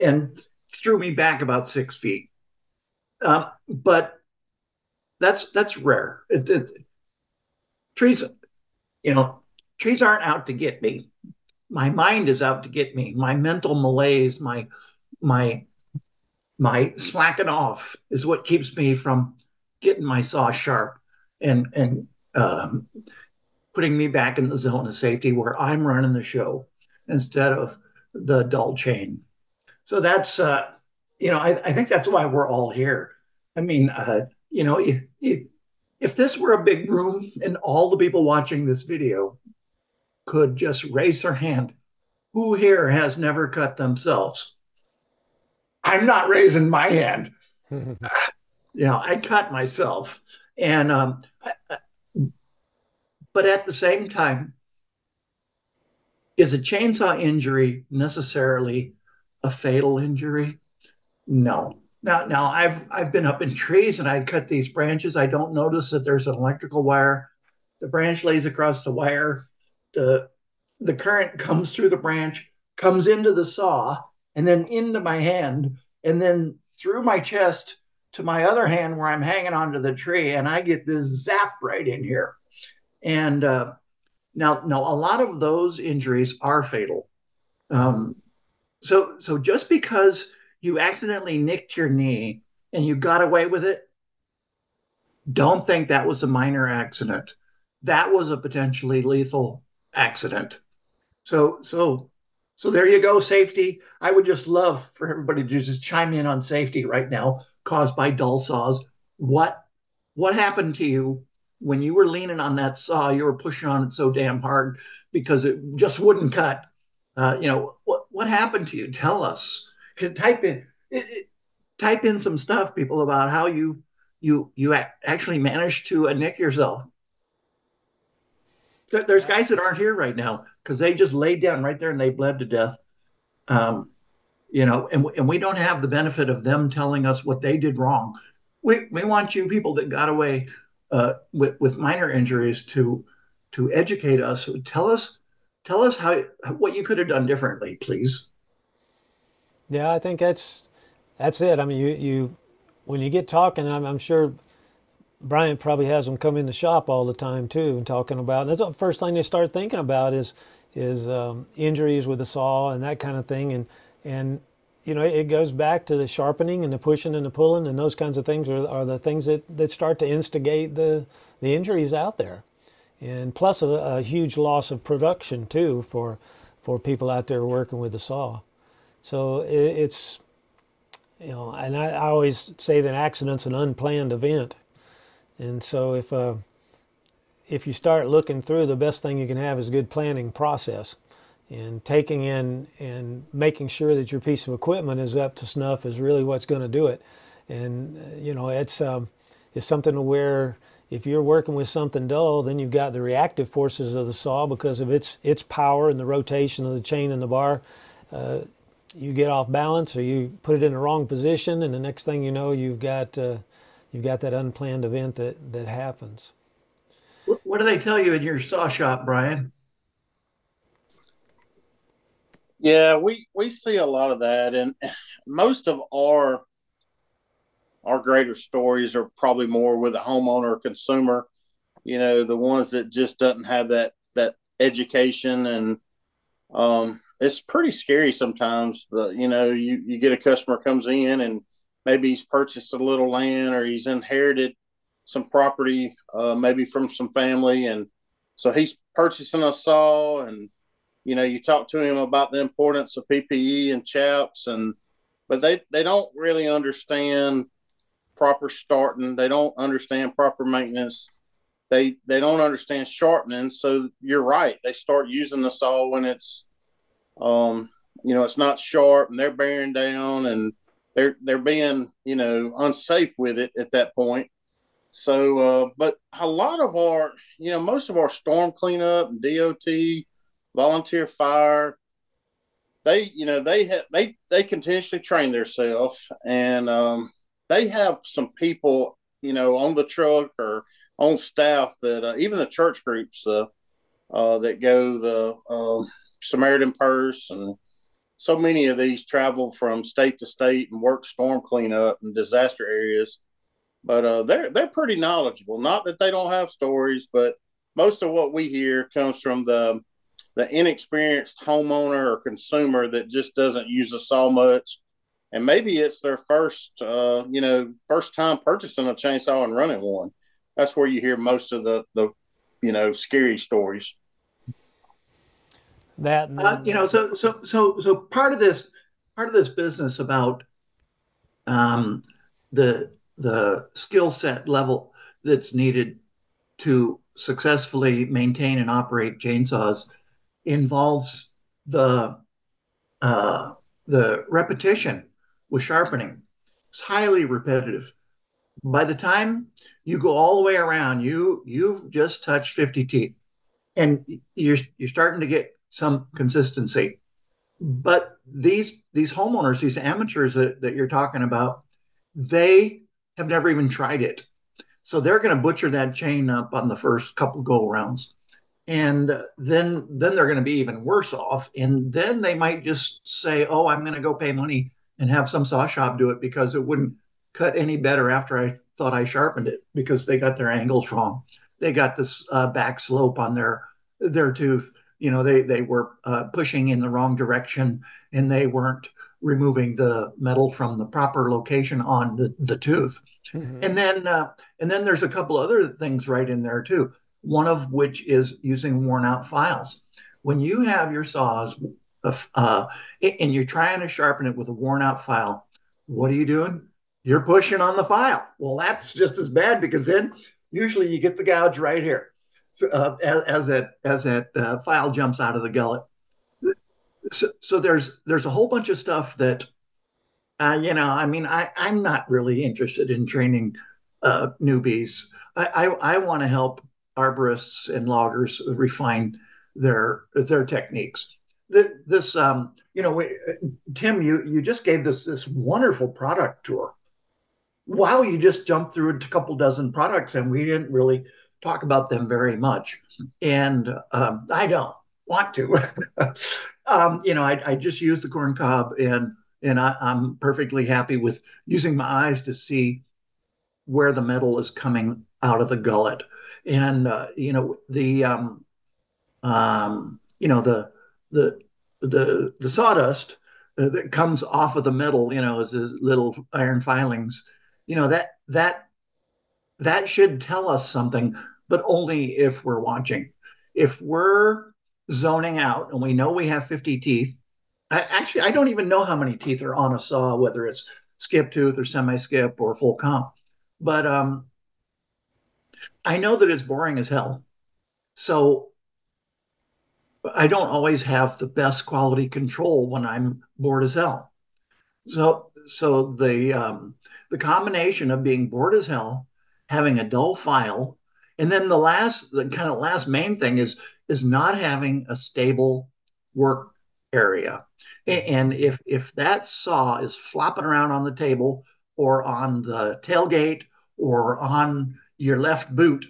and threw me back about six feet. Um, but that's that's rare. It, it, trees, you know, trees aren't out to get me. My mind is out to get me. My mental malaise, my my my slacking off is what keeps me from getting my saw sharp and and um, putting me back in the zone of safety where I'm running the show instead of the dull chain. So that's, uh, you know, I, I think that's why we're all here. I mean, uh, you know, if, if, if this were a big room and all the people watching this video could just raise their hand, who here has never cut themselves? I'm not raising my hand. You know, I cut myself. And, um, I, I, but at the same time, is a chainsaw injury necessarily a fatal injury? No. Now, now I've I've been up in trees and I cut these branches. I don't notice that there's an electrical wire. The branch lays across the wire. The the current comes through the branch, comes into the saw, and then into my hand, and then through my chest to my other hand where I'm hanging onto the tree, and I get this zap right in here. And uh, now, now a lot of those injuries are fatal. Um, So, so just because you accidentally nicked your knee and you got away with it, don't think that was a minor accident. That was a potentially lethal accident. So, so, so there you go, safety. I would just love for everybody to just chime in on safety right now, caused by dull saws. What, what happened to you when you were leaning on that saw? You were pushing on it so damn hard because it just wouldn't cut. Uh, you know, what, what happened to you? Tell us. Type in, it, it, type in some stuff, people, about how you, you, you actually managed to nick yourself. There's guys that aren't here right now because they just laid down right there and they bled to death. Um, you know, and, and we don't have the benefit of them telling us what they did wrong. We, we want you people that got away uh, with, with minor injuries to, to educate us. Tell us, tell us how, what you could have done differently, please. Yeah, I think that's, that's it. I mean, you, you, when you get talking, I'm, I'm sure Bryant probably has them come in the shop all the time too, and talking about, that's the first thing they start thinking about is, is um, injuries with the saw and that kind of thing. And, and, you know, it goes back to the sharpening and the pushing and the pulling, and those kinds of things are, are the things that, that start to instigate the, the injuries out there. And plus a, a huge loss of production too, for, for people out there working with the saw. So it, it's, you know, and I, I always say that an accident's an unplanned event. And so if, uh, if you start looking through, the best thing you can have is a good planning process, and taking in and making sure that your piece of equipment is up to snuff is really what's going to do it. And, uh, you know, it's, um, it's something to where if you're working with something dull, then you've got the reactive forces of the saw because of its, its power and the rotation of the chain and the bar. Uh, you get off balance or you put it in the wrong position, and the next thing you know, you've got... Uh, You've got that unplanned event that, that happens. What do they tell you in your saw shop, Brian? Yeah, we, we see a lot of that. And most of our, our greater stories are probably more with a homeowner or consumer, you know, the ones that just doesn't have that, that education. And um, it's pretty scary sometimes. The, you know, you, you get a customer comes in and maybe he's purchased a little land or he's inherited some property, uh, maybe from some family. And so he's purchasing a saw, and, you know, you talk to him about the importance of P P E and chaps, and, but they, they don't really understand proper starting. They don't understand proper maintenance. They, they don't understand sharpening. So you're right. They start using the saw when it's, um, you know, it's not sharp and they're bearing down, and They're, they're being, you know, unsafe with it at that point. So, uh, but a lot of our, you know, most of our storm cleanup, D O T, volunteer fire, they, you know, they have, they, they continuously train themselves, and um, they have some people, you know, on the truck or on staff that uh, even the church groups uh, uh, that go the uh, Samaritan Purse, and so many of these travel from state to state and work storm cleanup and disaster areas, but uh, they're, they're pretty knowledgeable. Not that they don't have stories, but most of what we hear comes from the, the inexperienced homeowner or consumer that just doesn't use a saw much. And maybe it's their first, uh, you know, first time purchasing a chainsaw and running one. That's where you hear most of the, the, you know, scary stories. That and then, uh, you know, so so so so part of this part of this business about um, the the skill set level that's needed to successfully maintain and operate chainsaws involves the uh, the repetition with sharpening. It's highly repetitive. By the time you go all the way around, you you've just touched fifty teeth, and you're you're starting to get some consistency. But these these homeowners, these amateurs that, that you're talking about, they have never even tried it. So they're going to butcher that chain up on the first couple go rounds. And then, then they're going to be even worse off. And then they might just say, oh, I'm going to go pay money and have some saw shop do it because it wouldn't cut any better after I thought I sharpened it, because they got their angles wrong. They got this uh, back slope on their, their tooth. You know, they, they were uh, pushing in the wrong direction, and they weren't removing the metal from the proper location on the, the tooth. Mm-hmm. And then uh, and then there's a couple other things right in there too, one of which is using worn out files. When you have your saws uh, and you're trying to sharpen it with a worn out file, what are you doing? You're pushing on the file. Well, that's just as bad, because then usually you get the gouge right here. So, uh, as, as that as that uh, file jumps out of the gullet. So, so there's there's a whole bunch of stuff that, uh, you know, I mean, I, I'm not really interested in training uh, newbies. I I, I want to help arborists and loggers refine their their techniques. The, this, um, you know, we, Tim, you you just gave this this wonderful product tour. Wow, you just jumped through a couple dozen products, and we didn't really talk about them very much, and um, I don't want to. um, you know, I, I just use the corn cob, and and I, I'm perfectly happy with using my eyes to see where the metal is coming out of the gullet, and uh, you know the um, um, you know the the the the sawdust that comes off of the metal, you know, is, is little iron filings, you know that that that should tell us something. But only if we're watching. If we're zoning out and we know we have fifty teeth, I, actually, I don't even know how many teeth are on a saw, whether it's skip tooth or semi-skip or full comp. But um, I know that it's boring as hell. So I don't always have the best quality control when I'm bored as hell. So, so the, um, the combination of being bored as hell, having a dull file, and then the last, the kind of last main thing is is not having a stable work area. And if if that saw is flopping around on the table or on the tailgate or on your left boot,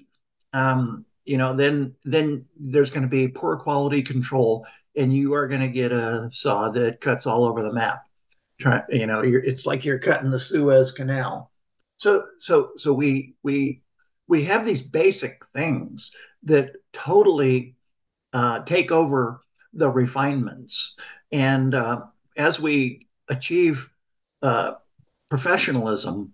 um, you know, then then there's going to be poor quality control, and you are going to get a saw that cuts all over the map. Try, you know, you're, it's like you're cutting the Suez Canal. So, so, so we we we have these basic things that totally uh, take over the refinements, and uh, as we achieve uh, professionalism,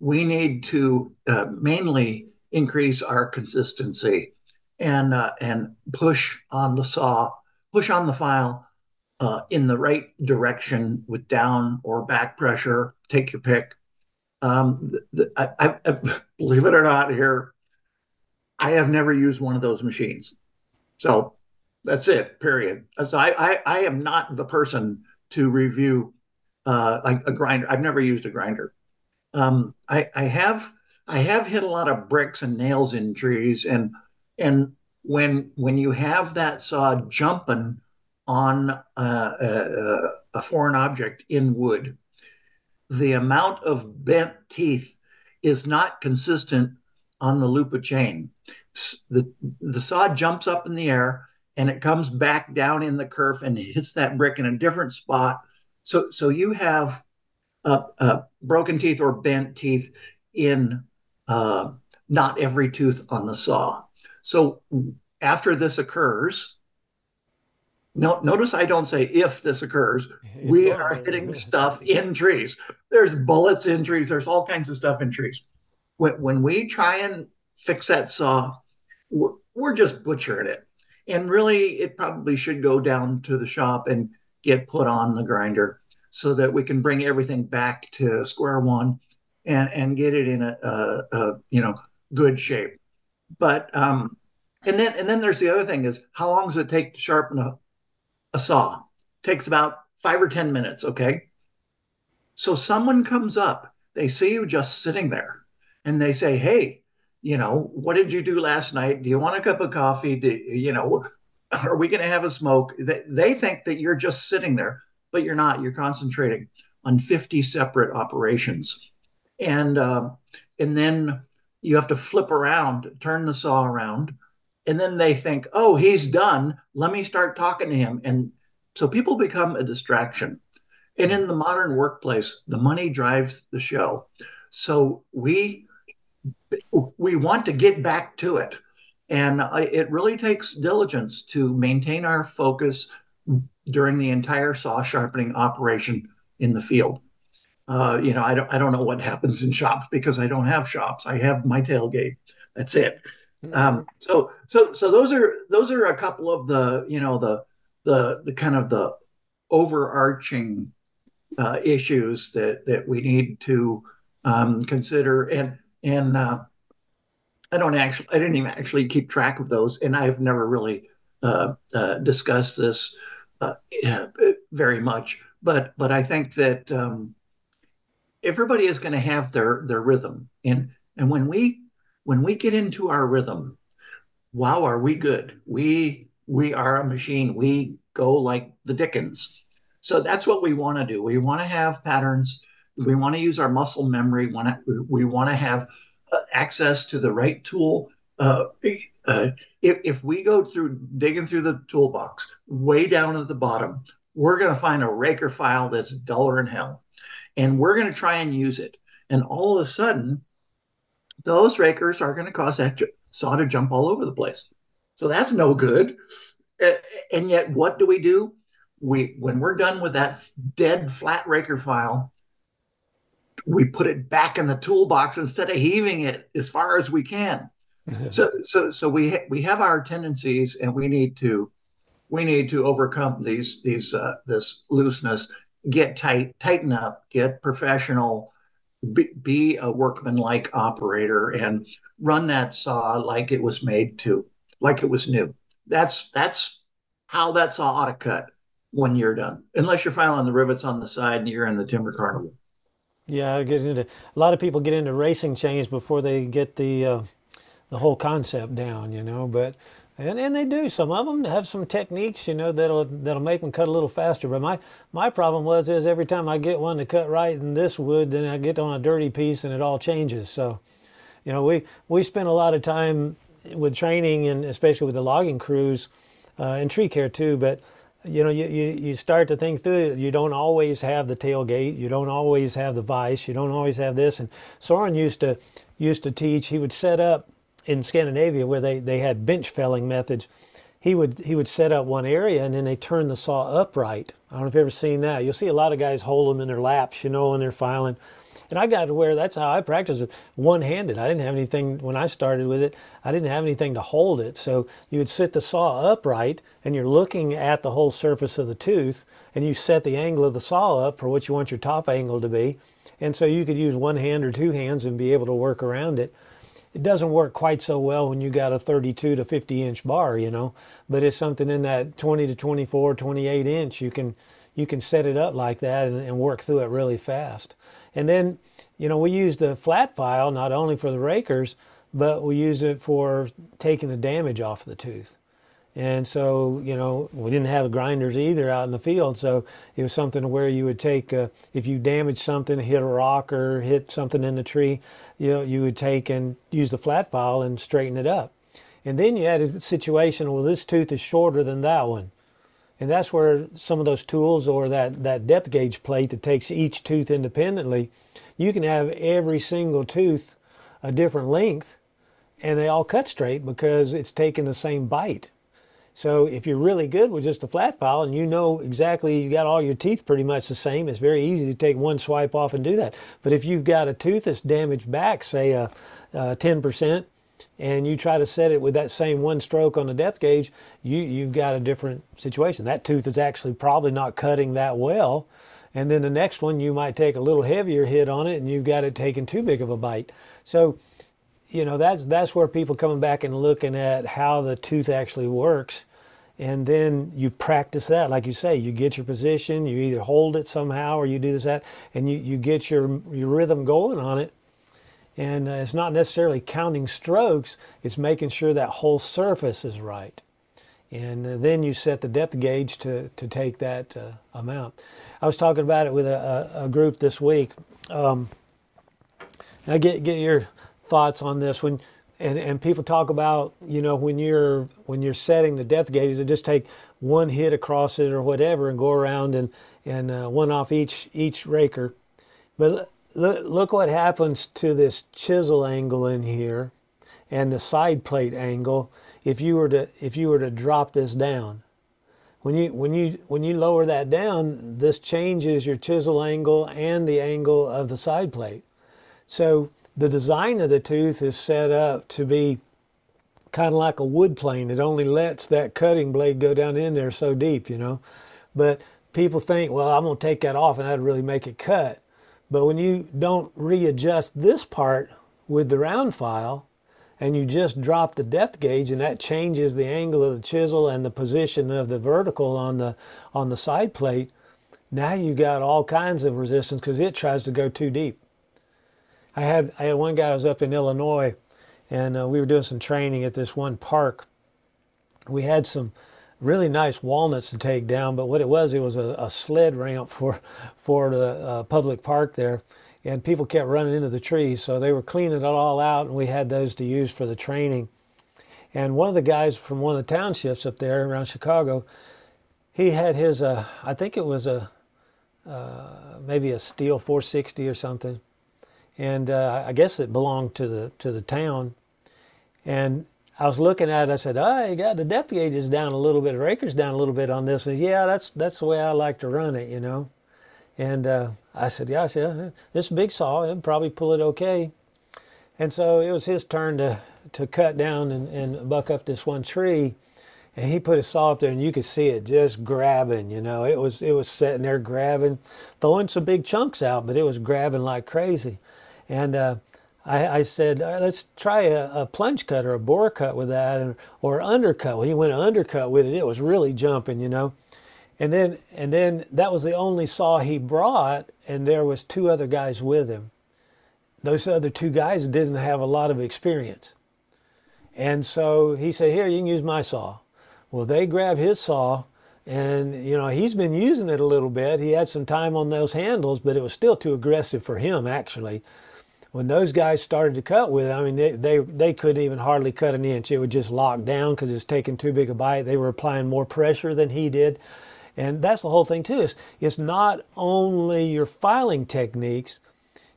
we need to uh, mainly increase our consistency and uh, and push on the saw, push on the file uh, in the right direction with down or back pressure. Take your pick. Um, the, I, I, I, believe it or not, here I have never used one of those machines, so that's it. Period. So I, I, I am not the person to review uh, like a grinder. I've never used a grinder. Um, I, I have, I have hit a lot of bricks and nails in trees, and and when when you have that saw jumping on a, a, a foreign object in wood, the amount of bent teeth is not consistent on the loop of chain. The, the saw jumps up in the air and it comes back down in the kerf and hits that brick in a different spot. So, so you have uh, uh, broken teeth or bent teeth in uh, not every tooth on the saw. So after this occurs, no, notice I don't say if this occurs. It's we boring. Are hitting stuff in trees. There's bullets in trees. There's all kinds of stuff in trees. When, when we try and fix that saw, we're, we're just butchering it. And really, it probably should go down to the shop and get put on the grinder so that we can bring everything back to square one and, and get it in a, a, a you know good shape. But um, and then and then there's the other thing is, how long does it take to sharpen a A saw? Takes about five or ten minutes. Okay. So someone comes up, they see you just sitting there and they say, hey, you know, what did you do last night? Do you want a cup of coffee? Do, you know, are we going to have a smoke? They, they think that you're just sitting there, but you're not, you're concentrating on fifty separate operations. And, um, and then you have to flip around, turn the saw around. And then they think, oh, he's done. Let me start talking to him. And so people become a distraction. And in the modern workplace, the money drives the show. So we we want to get back to it. And it really takes diligence to maintain our focus during the entire saw sharpening operation in the field. Uh, you know, I don't, I don't know what happens in shops because I don't have shops. I have my tailgate. That's it. Um, so, so, so those are, those are a couple of the, you know, the, the, the kind of the overarching uh, issues that, that we need to um, consider. And, and uh, I don't actually, I didn't even actually keep track of those. And I've never really uh, uh, discussed this uh, very much, but, but I think that um, everybody is going to have their, their rhythm. And, and when we, When we get into our rhythm, wow, are we good? We we are a machine. We go like the Dickens. So that's what we want to do. We want to have patterns. We want to use our muscle memory. Wanna, we want to have uh, access to the right tool. Uh, uh, if, if we go through digging through the toolbox way down at the bottom, we're going to find a raker file that's duller than hell. And we're going to try and use it. And all of a sudden, those rakers are going to cause that saw to jump all over the place. So that's no good. And yet, what do we do? We, when we're done with that dead flat raker file, we put it back in the toolbox instead of heaving it as far as we can. so, so, so we ha we have our tendencies, and we need to we need to overcome these these uh, this looseness. Get tight, tighten up, get professional. Be, be a workman-like operator and run that saw like it was made to, like it was new. That's that's how that saw ought to cut when you're done, unless you're filing the rivets on the side and you're in the timber carnival. Yeah, I get into a lot of people get into racing chains before they get the uh, the whole concept down, you know. But and and they do. Some of them have some techniques, you know, that'll that'll make them cut a little faster. But my my problem was is every time I get one to cut right in this wood, then I get on a dirty piece and it all changes. So, you know, we we spend a lot of time with training, and especially with the logging crews, uh, and tree care too. But you know, you, you you start to think through it. You don't always have the tailgate. You don't always have the vise. You don't always have this. And Soren used to used to teach. He would set up. In Scandinavia, where they, they had bench felling methods, he would he would set up one area and then they turn the saw upright. I don't know if you've ever seen that. You'll see a lot of guys hold them in their laps, you know, and they're filing. And I got to where that's how I practiced it, one-handed. I didn't have anything when I started with it. I didn't have anything to hold it. So you would sit the saw upright and you're looking at the whole surface of the tooth, and you set the angle of the saw up for what you want your top angle to be. And so you could use one hand or two hands and be able to work around it. It doesn't work quite so well when you got a thirty-two to fifty inch bar, you know, but it's something in that twenty to twenty-four, twenty-eight inch. You can you can set it up like that and, and work through it really fast. And then, you know, we use the flat file not only for the rakers, but we use it for taking the damage off the tooth. And so, you know, we didn't have grinders either out in the field. So it was something where you would take, a, if you damaged something, hit a rock or hit something in the tree, you know, you would take and use the flat file and straighten it up. And then you had a situation, well, this tooth is shorter than that one. And that's where some of those tools or that, that depth gauge plate that takes each tooth independently, you can have every single tooth a different length and they all cut straight because it's taking the same bite. So if you're really good with just a flat file and you know exactly, you got all your teeth pretty much the same, it's very easy to take one swipe off and do that. But if you've got a tooth that's damaged back, say a, a ten percent, and you try to set it with that same one stroke on the depth gauge, you, you've got a different situation. That tooth is actually probably not cutting that well. And then the next one, you might take a little heavier hit on it and you've got it taking too big of a bite. So, you know, that's that's where people coming back and looking at how the tooth actually works. And then you practice that. Like you say, you get your position, you either hold it somehow or you do this, that, and you, you get your, your rhythm going on it. And uh, it's not necessarily counting strokes. It's making sure that whole surface is right. And uh, then you set the depth gauge to, to take that uh, amount. I was talking about it with a, a, a group this week. Um, I get, get your thoughts on this when and and people talk about, you know, when you're when you're setting the depth gauges, they just take one hit across it or whatever and go around and and uh, one off each each raker. But look look what happens to this chisel angle in here and the side plate angle if you were to if you were to drop this down. When you when you when you lower that down, this changes your chisel angle and the angle of the side plate. So the design of the tooth is set up to be kind of like a wood plane. It only lets that cutting blade go down in there so deep, you know. But people think, well, I'm going to take that off and that'd really make it cut. But when you don't readjust this part with the round file, and you just drop the depth gauge, and that changes the angle of the chisel and the position of the vertical on the on the side plate, now you got all kinds of resistance because it tries to go too deep. I had I had one guy who was up in Illinois, and uh, we were doing some training at this one park. We had some really nice walnuts to take down, but what it was, it was a, a sled ramp for for the uh, public park there. And people kept running into the trees, so they were cleaning it all out, and we had those to use for the training. And one of the guys from one of the townships up there around Chicago, he had his, uh, I think it was a, uh, maybe a Stihl four sixty or something. And uh, I guess it belonged to the, to the town. And I was looking at it, I said, oh, you got the depth gauges down a little bit, or acres down a little bit on this. And he said, yeah, that's, that's the way I like to run it, you know. And uh, I said, yeah, I said, this big saw, it'll probably pull it okay. And so it was his turn to, to cut down and, and buck up this one tree. And he put a saw up there, and you could see it just grabbing, you know. It was, it was sitting there grabbing, throwing some big chunks out, but it was grabbing like crazy. And uh, I, I said, all right, let's try a, a plunge cut or a bore cut with that, and, or undercut. When he went undercut with it, it was really jumping, you know. And then, and then that was the only saw he brought, and there was two other guys with him. Those other two guys didn't have a lot of experience. And so he said, here, you can use my saw. Well, they grabbed his saw, and, you know, he's been using it a little bit. He had some time on those handles, but it was still too aggressive for him, actually. When those guys started to cut with it, I mean, they, they, they couldn't even hardly cut an inch. It would just lock down because it was taking too big a bite. They were applying more pressure than he did. And that's the whole thing too, is it's not only your filing techniques,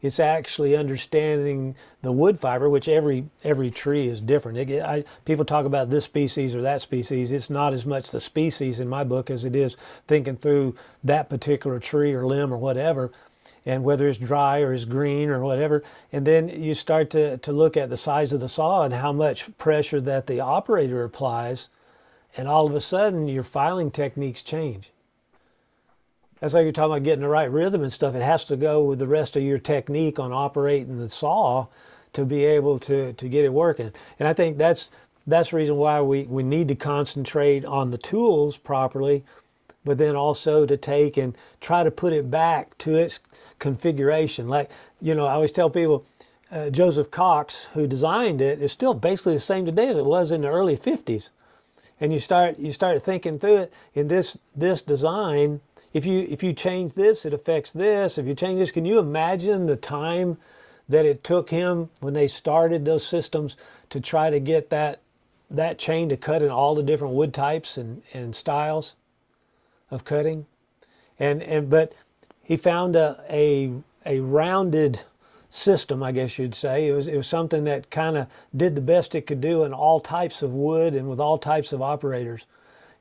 it's actually understanding the wood fiber, which every every tree is different. It, I, people talk about this species or that species. It's not as much the species in my book as it is thinking through that particular tree or limb or whatever, and whether it's dry or it's green or whatever. And then you start to, to look at the size of the saw and how much pressure that the operator applies. And all of a sudden, your filing techniques change. That's like you're talking about getting the right rhythm and stuff. It has to go with the rest of your technique on operating the saw to be able to, to get it working. And I think that's, that's the reason why we, we need to concentrate on the tools properly, but then also to take and try to put it back to its configuration. Like, you know, I always tell people, uh, Joseph Cox, who designed it, is still basically the same today as it was in the early fifties. And you start you start thinking through it in this this design. If you if you change this, it affects this. If you change this, can you imagine the time that it took him when they started those systems to try to get that that chain to cut in all the different wood types and, and styles of cutting? And and but he found a a, a rounded system, I guess you'd say. It was, it was something that kind of did the best it could do in all types of wood and with all types of operators.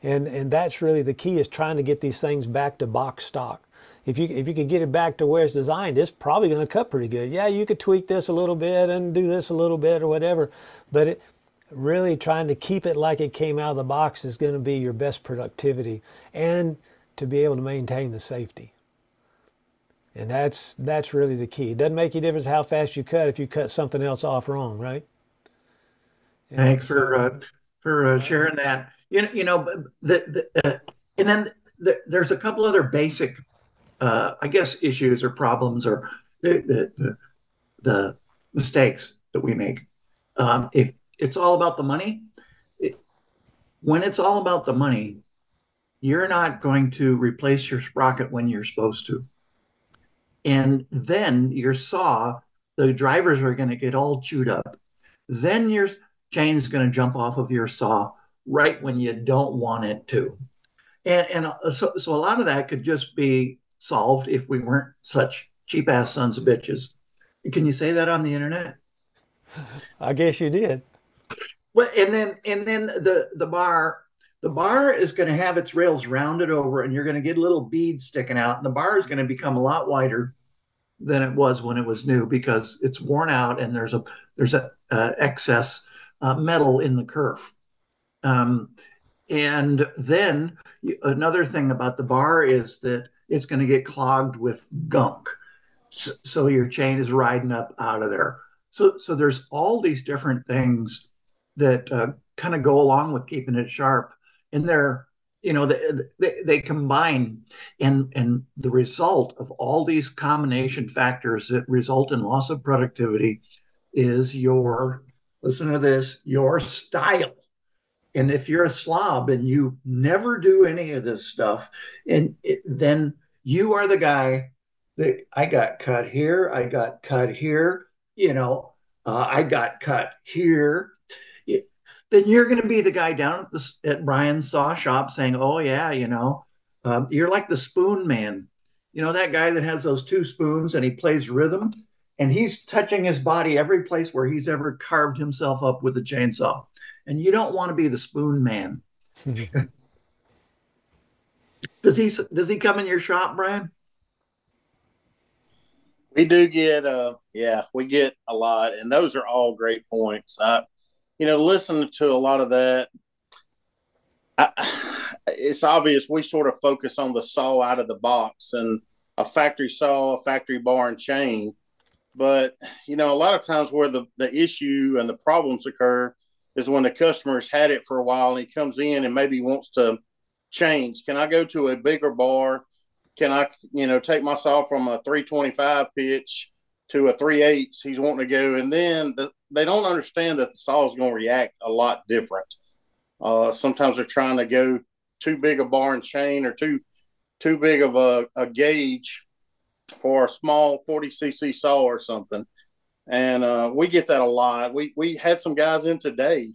And, and that's really the key, is trying to get these things back to box stock. If you, if you could get it back to where it's designed, it's probably going to cut pretty good. Yeah, you could tweak this a little bit and do this a little bit or whatever, but it, really trying to keep it like it came out of the box is going to be your best productivity and to be able to maintain the safety. And that's, that's really the key. It doesn't make any difference how fast you cut if you cut something else off wrong, right? And thanks for uh, for uh, sharing that. You know, you know the, the, uh, and then the, there's a couple other basic, uh, I guess, issues or problems or the the, the mistakes that we make. Um, if it's all about the money, it, when it's all about the money, you're not going to replace your sprocket when you're supposed to. And then your saw, the drivers are going to get all chewed up. Then your chain's going to jump off of your saw right when you don't want it to. And, and so, so a lot of that could just be solved if we weren't such cheap-ass sons of bitches. Can you say that on the internet? I guess you did. Well, and then and then the, the bar The bar is going to have its rails rounded over, and you're going to get little beads sticking out. And the bar is going to become a lot wider than it was when it was new because it's worn out, and there's a there's a uh, excess uh, metal in the kerf. Um, and then another thing about the bar is that it's going to get clogged with gunk, so, so your chain is riding up out of there. So so there's all these different things that uh, kind of go along with keeping it sharp. And they're, you know, they, they, they combine, and, and the result of all these combination factors that result in loss of productivity is your, listen to this, your style. And if you're a slob and you never do any of this stuff, and it, then you are the guy that I got cut here, I got cut here, you know, uh, I got cut here. Then you're going to be the guy down at, the, at Brian's saw shop saying, oh, yeah, you know, uh, you're like the spoon man. You know, that guy that has those two spoons and he plays rhythm and he's touching his body every place where he's ever carved himself up with a chainsaw. And you don't want to be the spoon man. Does he does he come in your shop, Brian? We do get, uh, yeah, we get a lot. And those are all great points. I You know, listening to a lot of that, I, it's obvious we sort of focus on the saw out of the box and a factory saw, a factory bar and chain. But, you know, a lot of times where the, the issue and the problems occur is when the customer's had it for a while and he comes in and maybe wants to change. Can I go to a bigger bar? Can I, you know, take my saw from a three twenty-five pitch to a three eighths? He's wanting to go. And then the, they don't understand that the saw is going to react a lot different. Uh, sometimes they're trying to go too big a bar and chain or too too big of a, a gauge for a small forty C C saw or something. And uh, we get that a lot. We we had some guys in today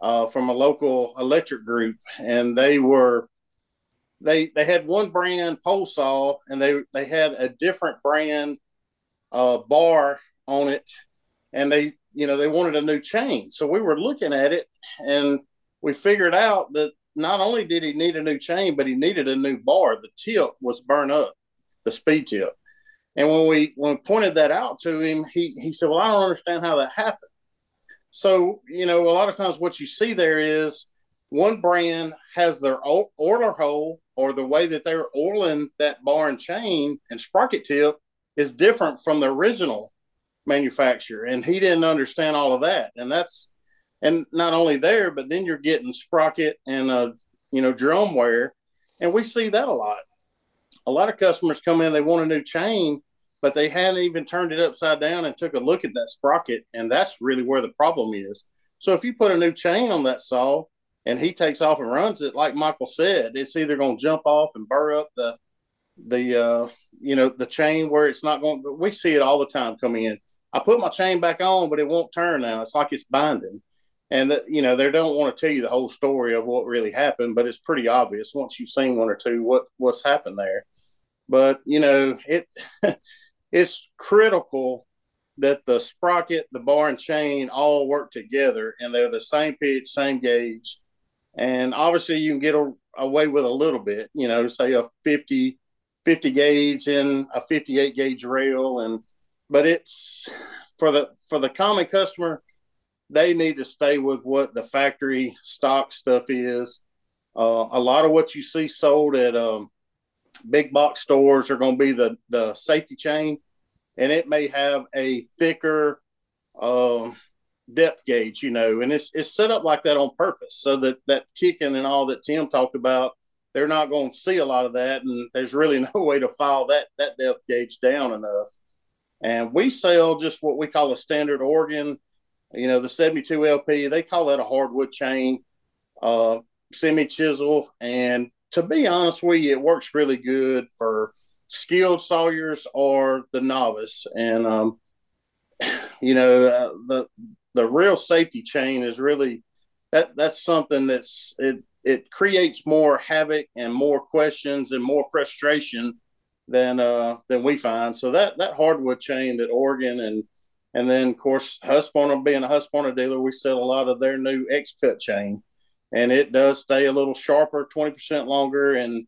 uh, from a local electric group, and they were they they had one brand pole saw, and they they had a different brand uh, bar on it, and they. You know, they wanted a new chain. So we were looking at it and we figured out that not only did he need a new chain, but he needed a new bar. The tip was burnt up, the speed tip. And when we when we pointed that out to him, he, he said, well, I don't understand how that happened. So, you know, a lot of times what you see there is one brand has their oiler hole, or the way that they're oiling that bar and chain and sprocket tip is different from the original manufacturer, and he didn't understand all of that. And that's, and not only there, but then you're getting sprocket and uh you know drum wear, and we see that a lot. A lot of customers come in, they want a new chain, but they hadn't even turned it upside down and took a look at that sprocket, and that's really where the problem is. So if you put a new chain on that saw and he takes off and runs it, like Michael said, it's either going to jump off and burr up the the uh you know the chain where it's not going. We see it all the time coming in. I put my chain back on, but it won't turn now. It's like it's binding. And, that, you know, they don't want to tell you the whole story of what really happened, but it's pretty obvious once you've seen one or two what, what's happened there. But, you know, it it's critical that the sprocket, the bar, and chain all work together, and they're the same pitch, same gauge. And obviously you can get a, away with a little bit, you know, say a fifty, fifty gauge and a fifty-eight gauge rail, and but it's for the for the common customer, they need to stay with what the factory stock stuff is. Uh, a lot of what you see sold at um, big box stores are going to be the, the safety chain, and it may have a thicker um, depth gauge, you know, and it's it's set up like that on purpose so that that kicking and all that Tim talked about, they're not going to see a lot of that, and there's really no way to file that that depth gauge down enough. And we sell just what we call a standard Oregon, you know, the seventy-two L P. They call that a hardwood chain, uh, semi-chisel. And to be honest with you, it works really good for skilled sawyers or the novice. And, um, you know, uh, the the real safety chain is really that, – that's something that's it, – it creates more havoc and more questions and more frustration than uh than we find. So that that hardwood chain at Oregon, and and then of course Husqvarna, being a Husqvarna dealer, we sell a lot of their new X-Cut chain, and it does stay a little sharper, twenty percent longer, and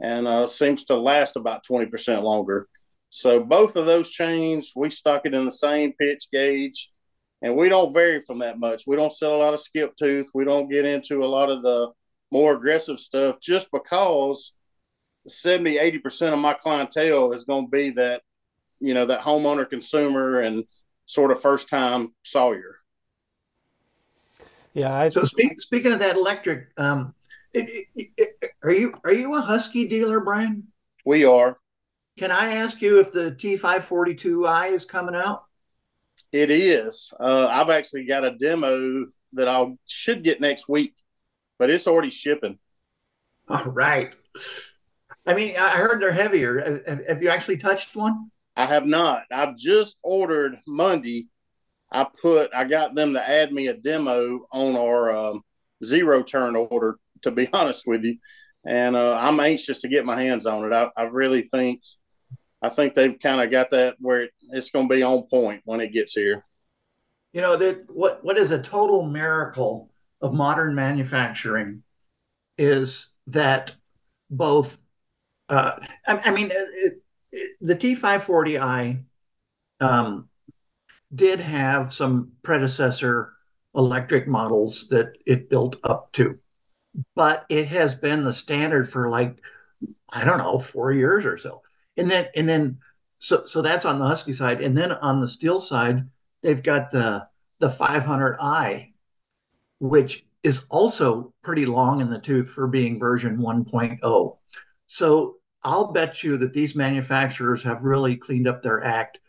and uh, seems to last about twenty percent longer. So both of those chains, we stock it in the same pitch gauge, and we don't vary from that much. We don't sell a lot of skip tooth. We don't get into a lot of the more aggressive stuff, just because seventy, eighty percent of my clientele is going to be that, you know, that homeowner consumer and sort of first time sawyer. Yeah. I, so speak, speaking of that electric, um, it, it, it, are you, are you a Husky dealer, Brian? We are. Can I ask you if the T five forty-two i is coming out? It is. Uh, I've actually got a demo that I should get next week, but it's already shipping. All right. I mean, I heard they're heavier. Have, have you actually touched one? I have not. I've just ordered Monday. I put, I got them to add me a demo on our um, zero turn order, to be honest with you. And uh, I'm anxious to get my hands on it. I, I really think, I think they've kind of got that where it, it's going to be on point when it gets here. You know, that what what is a total miracle of modern manufacturing is that both, uh, I, I mean, it, it, the T five forty i um, did have some predecessor electric models that it built up to, but it has been the standard for like, I don't know, four years or so. And then, and then, so so that's on the Husky side, and then on the Stihl side, they've got the the five hundred i, which is also pretty long in the tooth for being version one point oh. So I'll bet you that these manufacturers have really cleaned up their act.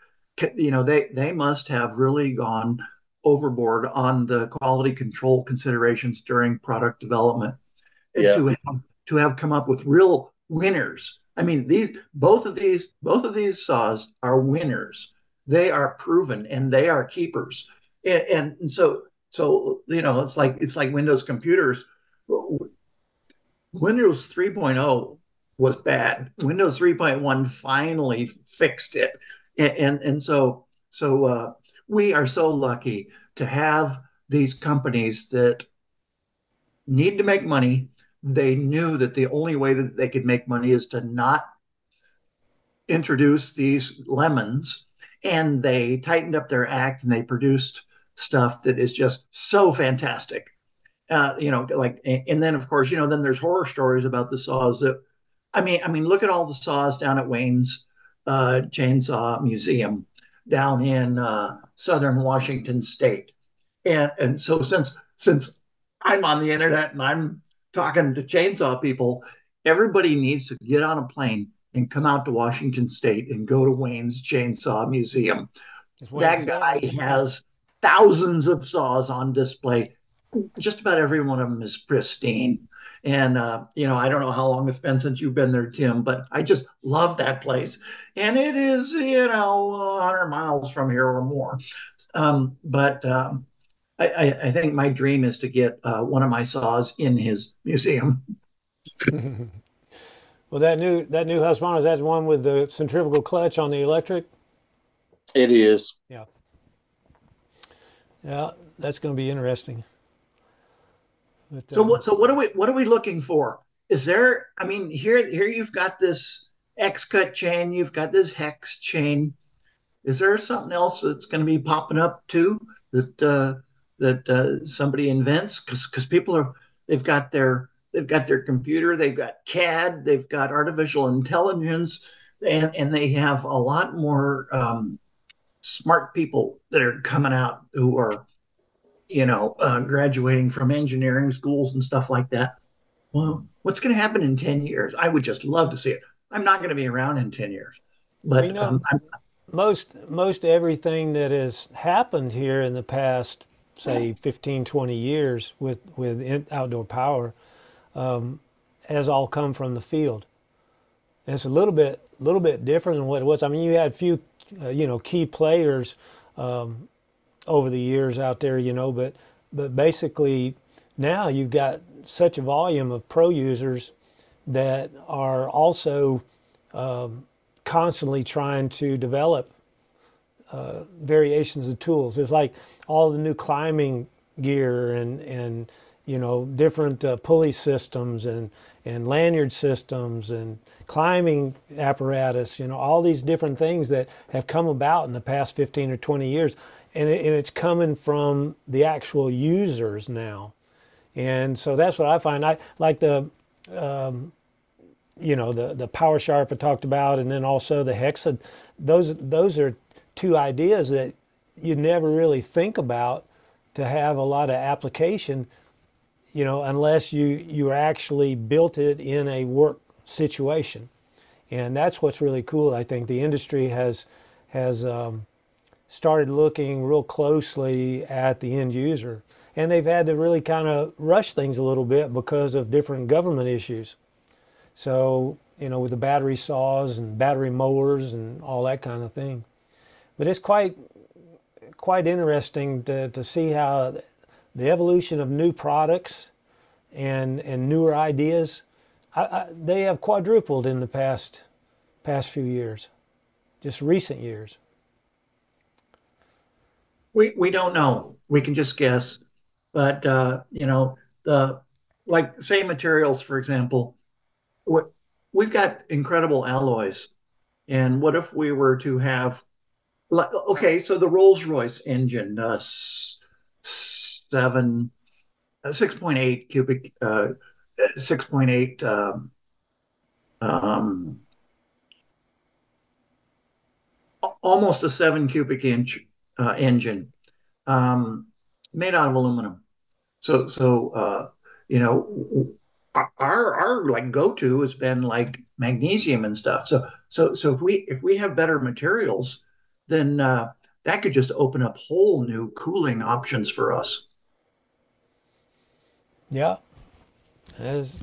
You know, they they must have really gone overboard on the quality control considerations during product development, yeah. to have, to have come up with real winners. I mean, these both of these both of these saws are winners. They are proven and they are keepers. And, and, and so so you know, it's like it's like Windows computers. Windows three point oh was bad. Windows three point one finally fixed it. And and, and so so uh, we are so lucky to have these companies that need to make money. They knew that the only way that they could make money is to not introduce these lemons, and they tightened up their act and they produced stuff that is just so fantastic. Uh, you know, like, and then of course, you know, then there's horror stories about the saws that, I mean, I mean, look at all the saws down at Wayne's uh, Chainsaw Museum down in uh, Southern Washington State. And, and so since, since I'm on the internet and I'm talking to chainsaw people, everybody needs to get on a plane and come out to Washington State and go to Wayne's Chainsaw Museum. That guy has thousands of saws on display. Just about every one of them is pristine. And, uh, you know, I don't know how long it's been since you've been there, Tim, but I just love that place. And it is, you know, one hundred miles from here or more. Um, but, um, I, I think my dream is to get uh, one of my saws in his museum. Well, that new that new Husqvarna, is that the one with the centrifugal clutch on the electric? It is. Yeah. Yeah, that's going to be interesting. But, so um, what? So what are we? What are we looking for? Is there? I mean, here here you've got this X-Cut chain. You've got this Hex chain. Is there something else that's going to be popping up too? That uh, that uh, somebody invents, because because people are they've got their they've got their computer, they've got C A D, they've got artificial intelligence, and and they have a lot more um, smart people that are coming out who are, you know, uh, graduating from engineering schools and stuff like that. Well, what's going to happen in ten years? I would just love to see it. I'm not going to be around in ten years, but you know, um, I'm, most most everything that has happened here in the past, say fifteen, twenty years with, with in, outdoor power um, has all come from the field. And it's a little bit, little bit different than what it was. I mean, you had few, uh, you know, key players um, over the years out there, you know, but, but basically now you've got such a volume of pro users that are also um, constantly trying to develop Uh, variations of tools. It's like all the new climbing gear and and you know, different uh, pulley systems and, and lanyard systems and climbing apparatus, you know, all these different things that have come about in the past fifteen or twenty years. And, it, and it's coming from the actual users now. And so that's what I find. I like the, um, you know, the, the PowerSharp I talked about, and then also the Hexa. Those, those are two ideas that you never really think about to have a lot of application, you know, unless you, you actually built it in a work situation. And that's what's really cool. I think the industry has, has um, started looking real closely at the end user. And they've had to really kind of rush things a little bit because of different government issues. So, you know, with the battery saws and battery mowers and all that kind of thing. But it's quite, quite interesting to, to see how the evolution of new products and, and newer ideas, I, I, they have quadrupled in the past, past few years, just recent years. We, we don't know. We can just guess. But, uh, you know, the like, say, materials, for example, what, we've got incredible alloys. And what if we were to have, like, okay, so the Rolls-Royce engine, uh, seven, uh, six point eight cubic, uh, six point eight um, um, almost a seven cubic inch uh, engine. Um, made out of aluminum. So, so uh, you know, our, our like go-to has been like magnesium and stuff. So, so, so if we, if we have better materials, then uh, that could just open up whole new cooling options for us. Yeah. As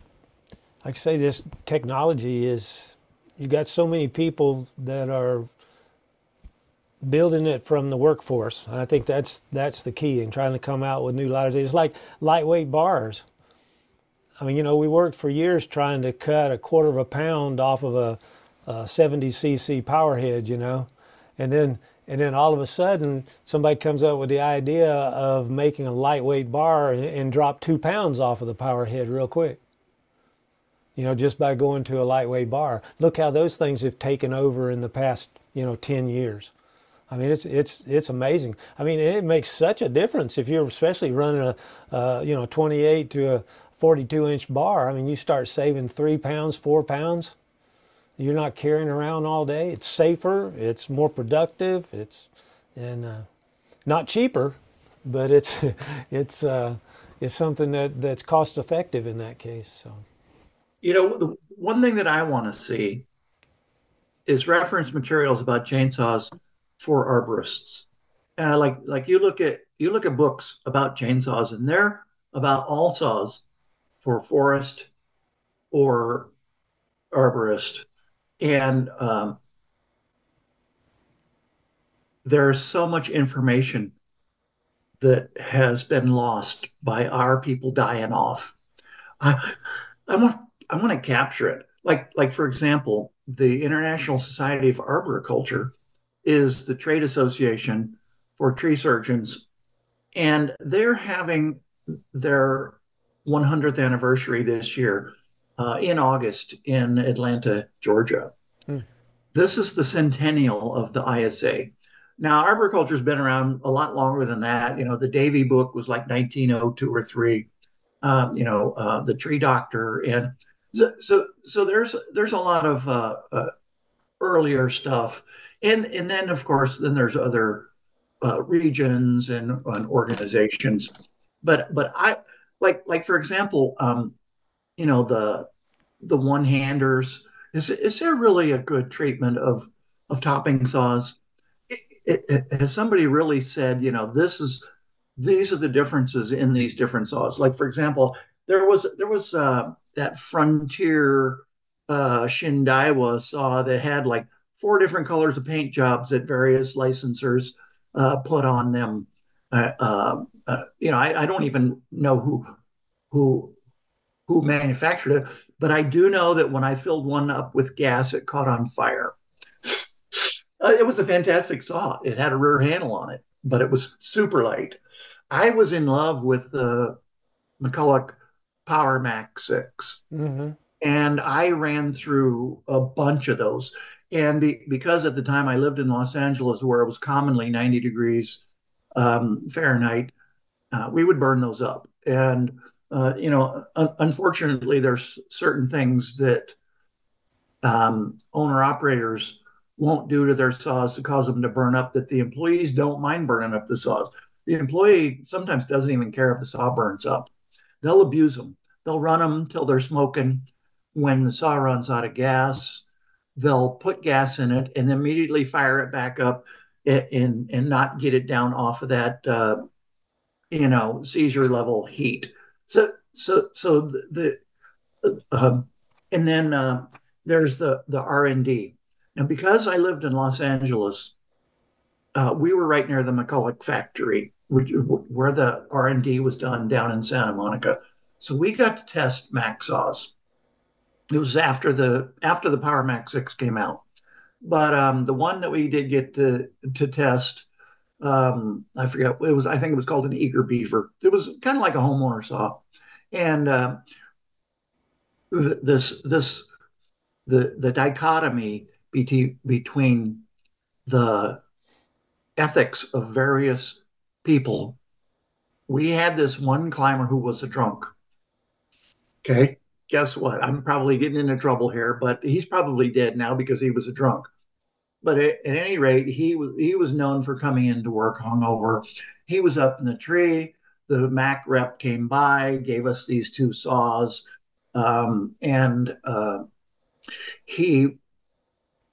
like I say, this technology is, you've got so many people that are building it from the workforce, and I think that's that's the key in trying to come out with new lighters. It's like lightweight bars. I mean, you know, we worked for years trying to cut a quarter of a pound off of a, a seventy C C power head, you know, and then and then all of a sudden somebody comes up with the idea of making a lightweight bar and, and drop two pounds off of the power head real quick. You know, just by going to a lightweight bar. Look how those things have taken over in the past, you know, ten years. I mean, it's it's it's amazing. I mean, it makes such a difference if you're especially running a uh, you know twenty-eight to a forty-two inch bar. I mean, you start saving three pounds, four pounds. You're not carrying around all day. It's safer. It's more productive. It's and uh, not cheaper, but it's it's uh, it's something that that's cost effective in that case. So, you know, the one thing that I want to see is reference materials about chainsaws for arborists. Uh, like like you look at you look at books about chainsaws, and they're about all saws for forest or arborist. And um, there's so much information that has been lost by our people dying off. I I want I want to capture it. Like like for example, the International Society of Arboriculture is the trade association for tree surgeons, and they're having their one hundredth anniversary this year uh, in August in Atlanta, Georgia. Hmm. This is the centennial of the I S A. Now, arboriculture has been around a lot longer than that. You know, the Davy book was like nineteen oh two or three. Um, you know, uh, the Tree Doctor, and so so, so there's there's a lot of uh, uh, earlier stuff. And and then, of course, then there's other uh, regions and, and organizations. But but I like like, for example, um, you know, the the one-handers. Is, is there really a good treatment of of topping saws? It, it, it, has somebody really said, you know, this is these are the differences in these different saws? Like, for example, there was there was uh, that Frontier uh, Shindaiwa saw that had like four different colors of paint jobs that various licensors uh, put on them. Uh, uh, uh, you know, I, I don't even know who, who, who manufactured it, but I do know that when I filled one up with gas, it caught on fire. Uh, it was a fantastic saw. It had a rear handle on it, but it was super light. I was in love with the McCulloch Power Mac six. Mm-hmm. And I ran through a bunch of those. And be, because at the time I lived in Los Angeles, where it was commonly ninety degrees um, Fahrenheit, uh, we would burn those up. And, uh, you know, un- unfortunately, there's certain things that um, owner operators won't do to their saws to cause them to burn up, that the employees don't mind burning up the saws. The employee sometimes doesn't even care if the saw burns up. They'll abuse them. They'll run them till they're smoking. When the saw runs out of gas, they'll put gas in it and immediately fire it back up and, and not get it down off of that, uh, you know, seizure level heat. So, so, so the, the uh, and then uh, there's the, the R and D. And because I lived in Los Angeles, uh, we were right near the McCulloch factory, which, where the R and D was done down in Santa Monica. So we got to test Mac saws. It was after the after the Power Mac six came out, but um, the one that we did get to to test, um, I forget it was. I think it was called an Eager Beaver. It was kind of like a homeowner saw, and uh, th- this this the the dichotomy bet- between the ethics of various people. We had this one climber who was a drunk. Okay. Guess what? I'm probably getting into trouble here, but he's probably dead now because he was a drunk. But at, at any rate, he was he was known for coming into work hungover. He was up in the tree. The Mac rep came by, gave us these two saws, um, and uh, he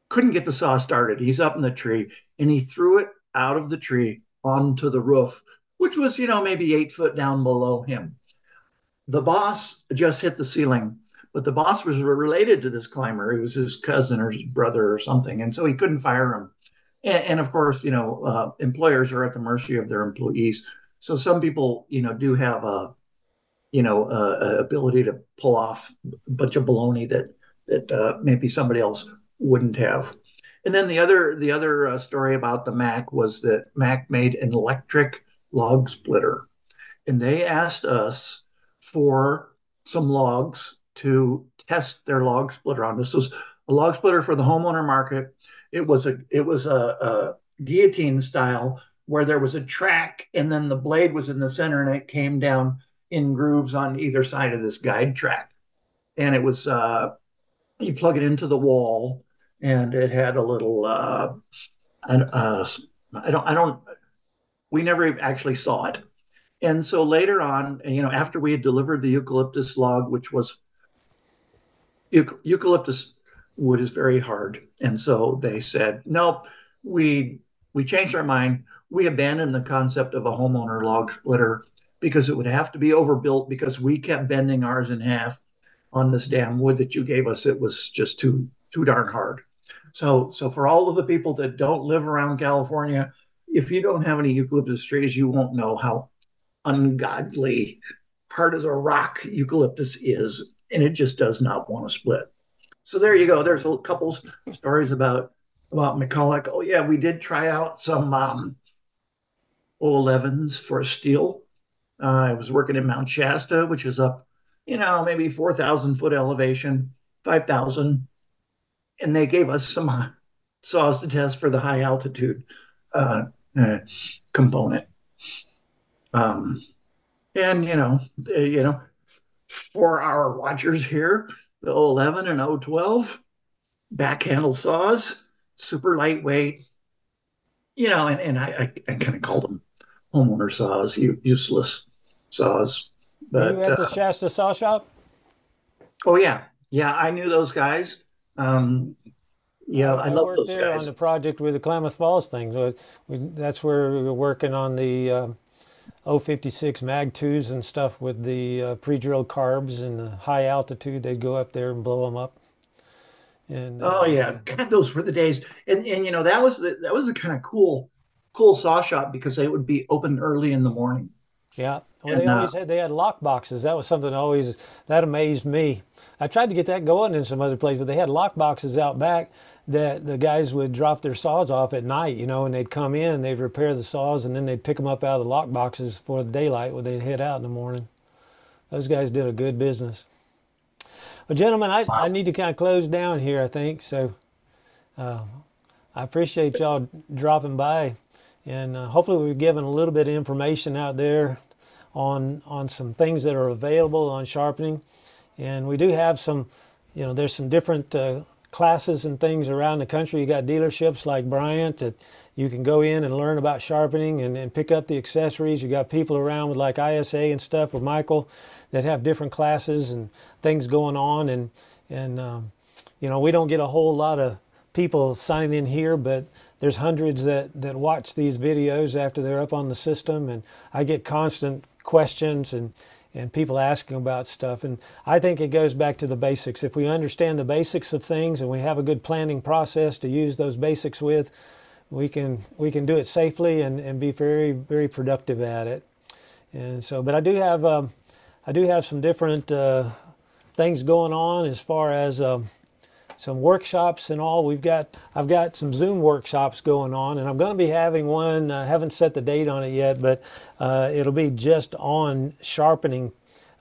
couldn't get the saw started. He's up in the tree, and he threw it out of the tree onto the roof, which was, you know, maybe eight foot down below him. The boss just hit the ceiling, but the boss was related to this climber. He was his cousin or his brother or something, and so he couldn't fire him. And, and of course, you know, uh, employers are at the mercy of their employees. So some people, you know, do have a, you know, a, a ability to pull off a bunch of baloney that that uh, maybe somebody else wouldn't have. And then the other the other uh, story about the Mac was that Mac made an electric log splitter, and they asked us for some logs to test their log splitter on. This was a log splitter for the homeowner market. It was a it was a, a guillotine style where there was a track and then the blade was in the center and it came down in grooves on either side of this guide track. And it was uh, you plug it into the wall and it had a little uh, I, uh, I don't I don't we never actually saw it. And so later on, you know, after we had delivered the eucalyptus log, which was euc- eucalyptus wood is very hard. And so they said, nope, we we changed our mind. We abandoned the concept of a homeowner log splitter because it would have to be overbuilt because we kept bending ours in half on this damn wood that you gave us. It was just too too darn hard. So so for all of the people that don't live around California, if you don't have any eucalyptus trees, you won't know how ungodly, hard as a rock eucalyptus is, and it just does not want to split. So there you go. There's a couple stories about about McCulloch. Oh yeah, we did try out some um, oh elevens for Stihl. Uh, I was working in Mount Shasta, which is up, you know, maybe four thousand foot elevation, five thousand, and they gave us some uh, saws to test for the high altitude uh, uh, component. Um, and, you know, you know, for our watchers here, the oh eleven and oh twelve back handle saws, super lightweight, you know, and, and I, I, I kind of call them homeowner saws, useless saws. But you at the uh, Shasta Saw Shop? Oh, yeah. Yeah, I knew those guys. Um, yeah, I, I love those there guys. On the project with the Klamath Falls thing. We, that's where we were working on the... Uh, oh fifty-six mag twos and stuff with the uh, pre-drilled carbs and the high altitude. They'd go up there and blow them up. And uh, oh yeah, God, those were the days. And and you know that was the, that was a kind of cool cool saw shop because they would be open early in the morning. Yeah, well, and, they always uh, had they had lock boxes. That was something that always that amazed me. I tried to get that going in some other place, but they had lock boxes out back that the guys would drop their saws off at night, you know, and they'd come in, they'd repair the saws, and then they'd pick them up out of the lock boxes for the daylight when they'd head out in the morning. those guys did a good business. Well, gentlemen, I, I need to kind of close down here, I think. So uh, I appreciate y'all dropping by. And uh, hopefully we've given a little bit of information out there on on some things that are available on sharpening. And we do have some, you know, there's some different uh, classes and things around the country. You got dealerships like Bryant that you can go in and learn about sharpening and, and pick up the accessories. You got people around with like I S A and stuff with Michael that have different classes and things going on. And, and um, you know, we don't get a whole lot of people signing in here, but there's hundreds that, that watch these videos after they're up on the system. And I get constant questions and, and people asking about stuff. And I think it goes back to the basics. If we understand the basics of things and we have a good planning process to use those basics with, we can we can do it safely and, and be very, very productive at it. And so, but I do have, um, I do have some different uh, things going on as far as um, some workshops and all. We've got, I've got some Zoom workshops going on, and I'm going to be having one. I haven't set the date on it yet, but uh, it'll be just on sharpening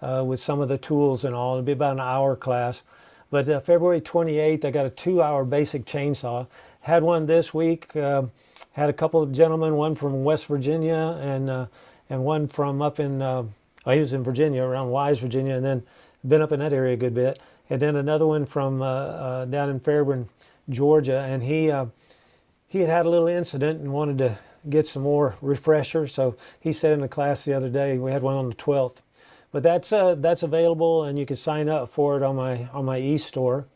uh, with some of the tools and all. It'll be about an hour class. But uh, February twenty-eighth, I got a two-hour basic chainsaw. Had one this week. Uh, had a couple of gentlemen, one from West Virginia and uh, and one from up in, uh, oh, he was in Virginia, around Wise, Virginia, and then been up in that area a good bit. And then another one from uh, uh, down in Fairburn, Georgia, and he uh, he had had a little incident and wanted to get some more refresher. So he said in the class the other day, we had one on the twelfth. But that's uh, that's available, and you can sign up for it on my on my e-store.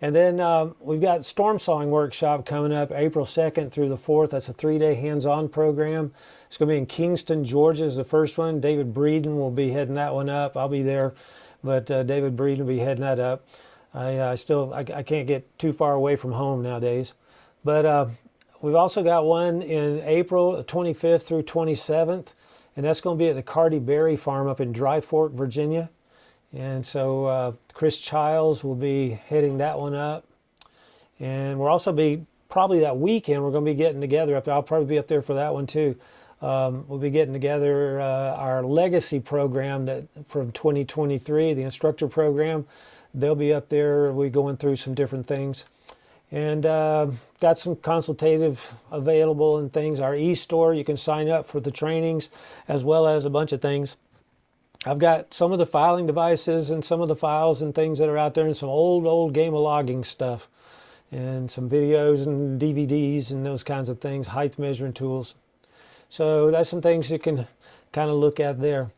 And then uh, we've got storm sawing workshop coming up April second through the fourth. That's a three-day hands-on program. It's going to be in Kingston, Georgia, is the first one. David Breeden will be heading that one up. I'll be there. But uh, David Breeden will be heading that up. I uh, still I, I can't get too far away from home nowadays. But uh, we've also got one in April twenty-fifth through twenty-seventh, and that's going to be at the Carty Berry Farm up in Dry Fork, Virginia. And so uh, Chris Childs will be heading that one up. And we'll also be, probably that weekend, we're going to be getting together up there. I'll probably be up there for that one too. Um, we'll be getting together uh, our legacy program that from twenty twenty-three, the instructor program. They'll be up there. We're going through some different things. And uh, got some consultative available and things. Our e-store, you can sign up for the trainings as well as a bunch of things. I've got some of the filing devices and some of the files and things that are out there and some old, old Game of Logging stuff and some videos and D V Ds and those kinds of things, height measuring tools. So that's some things you can kind of look at there.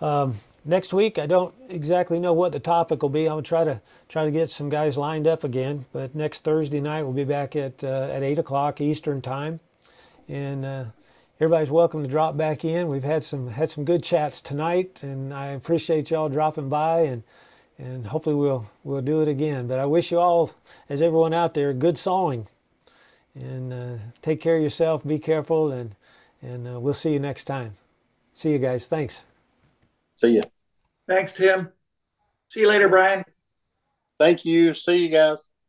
Um, next week, I don't exactly know what the topic will be. I'm gonna try to try to get some guys lined up again. But next Thursday night, we'll be back at uh, at eight o'clock Eastern time, and uh, everybody's welcome to drop back in. We've had some had some good chats tonight, and I appreciate y'all dropping by, and and hopefully we'll we'll do it again. But I wish you all, as everyone out there, good sawing, and uh, take care of yourself. Be careful, and And uh, we'll see you next time. See you guys. Thanks. See you. Thanks, Tim. See you later, Brian. Thank you. See you guys.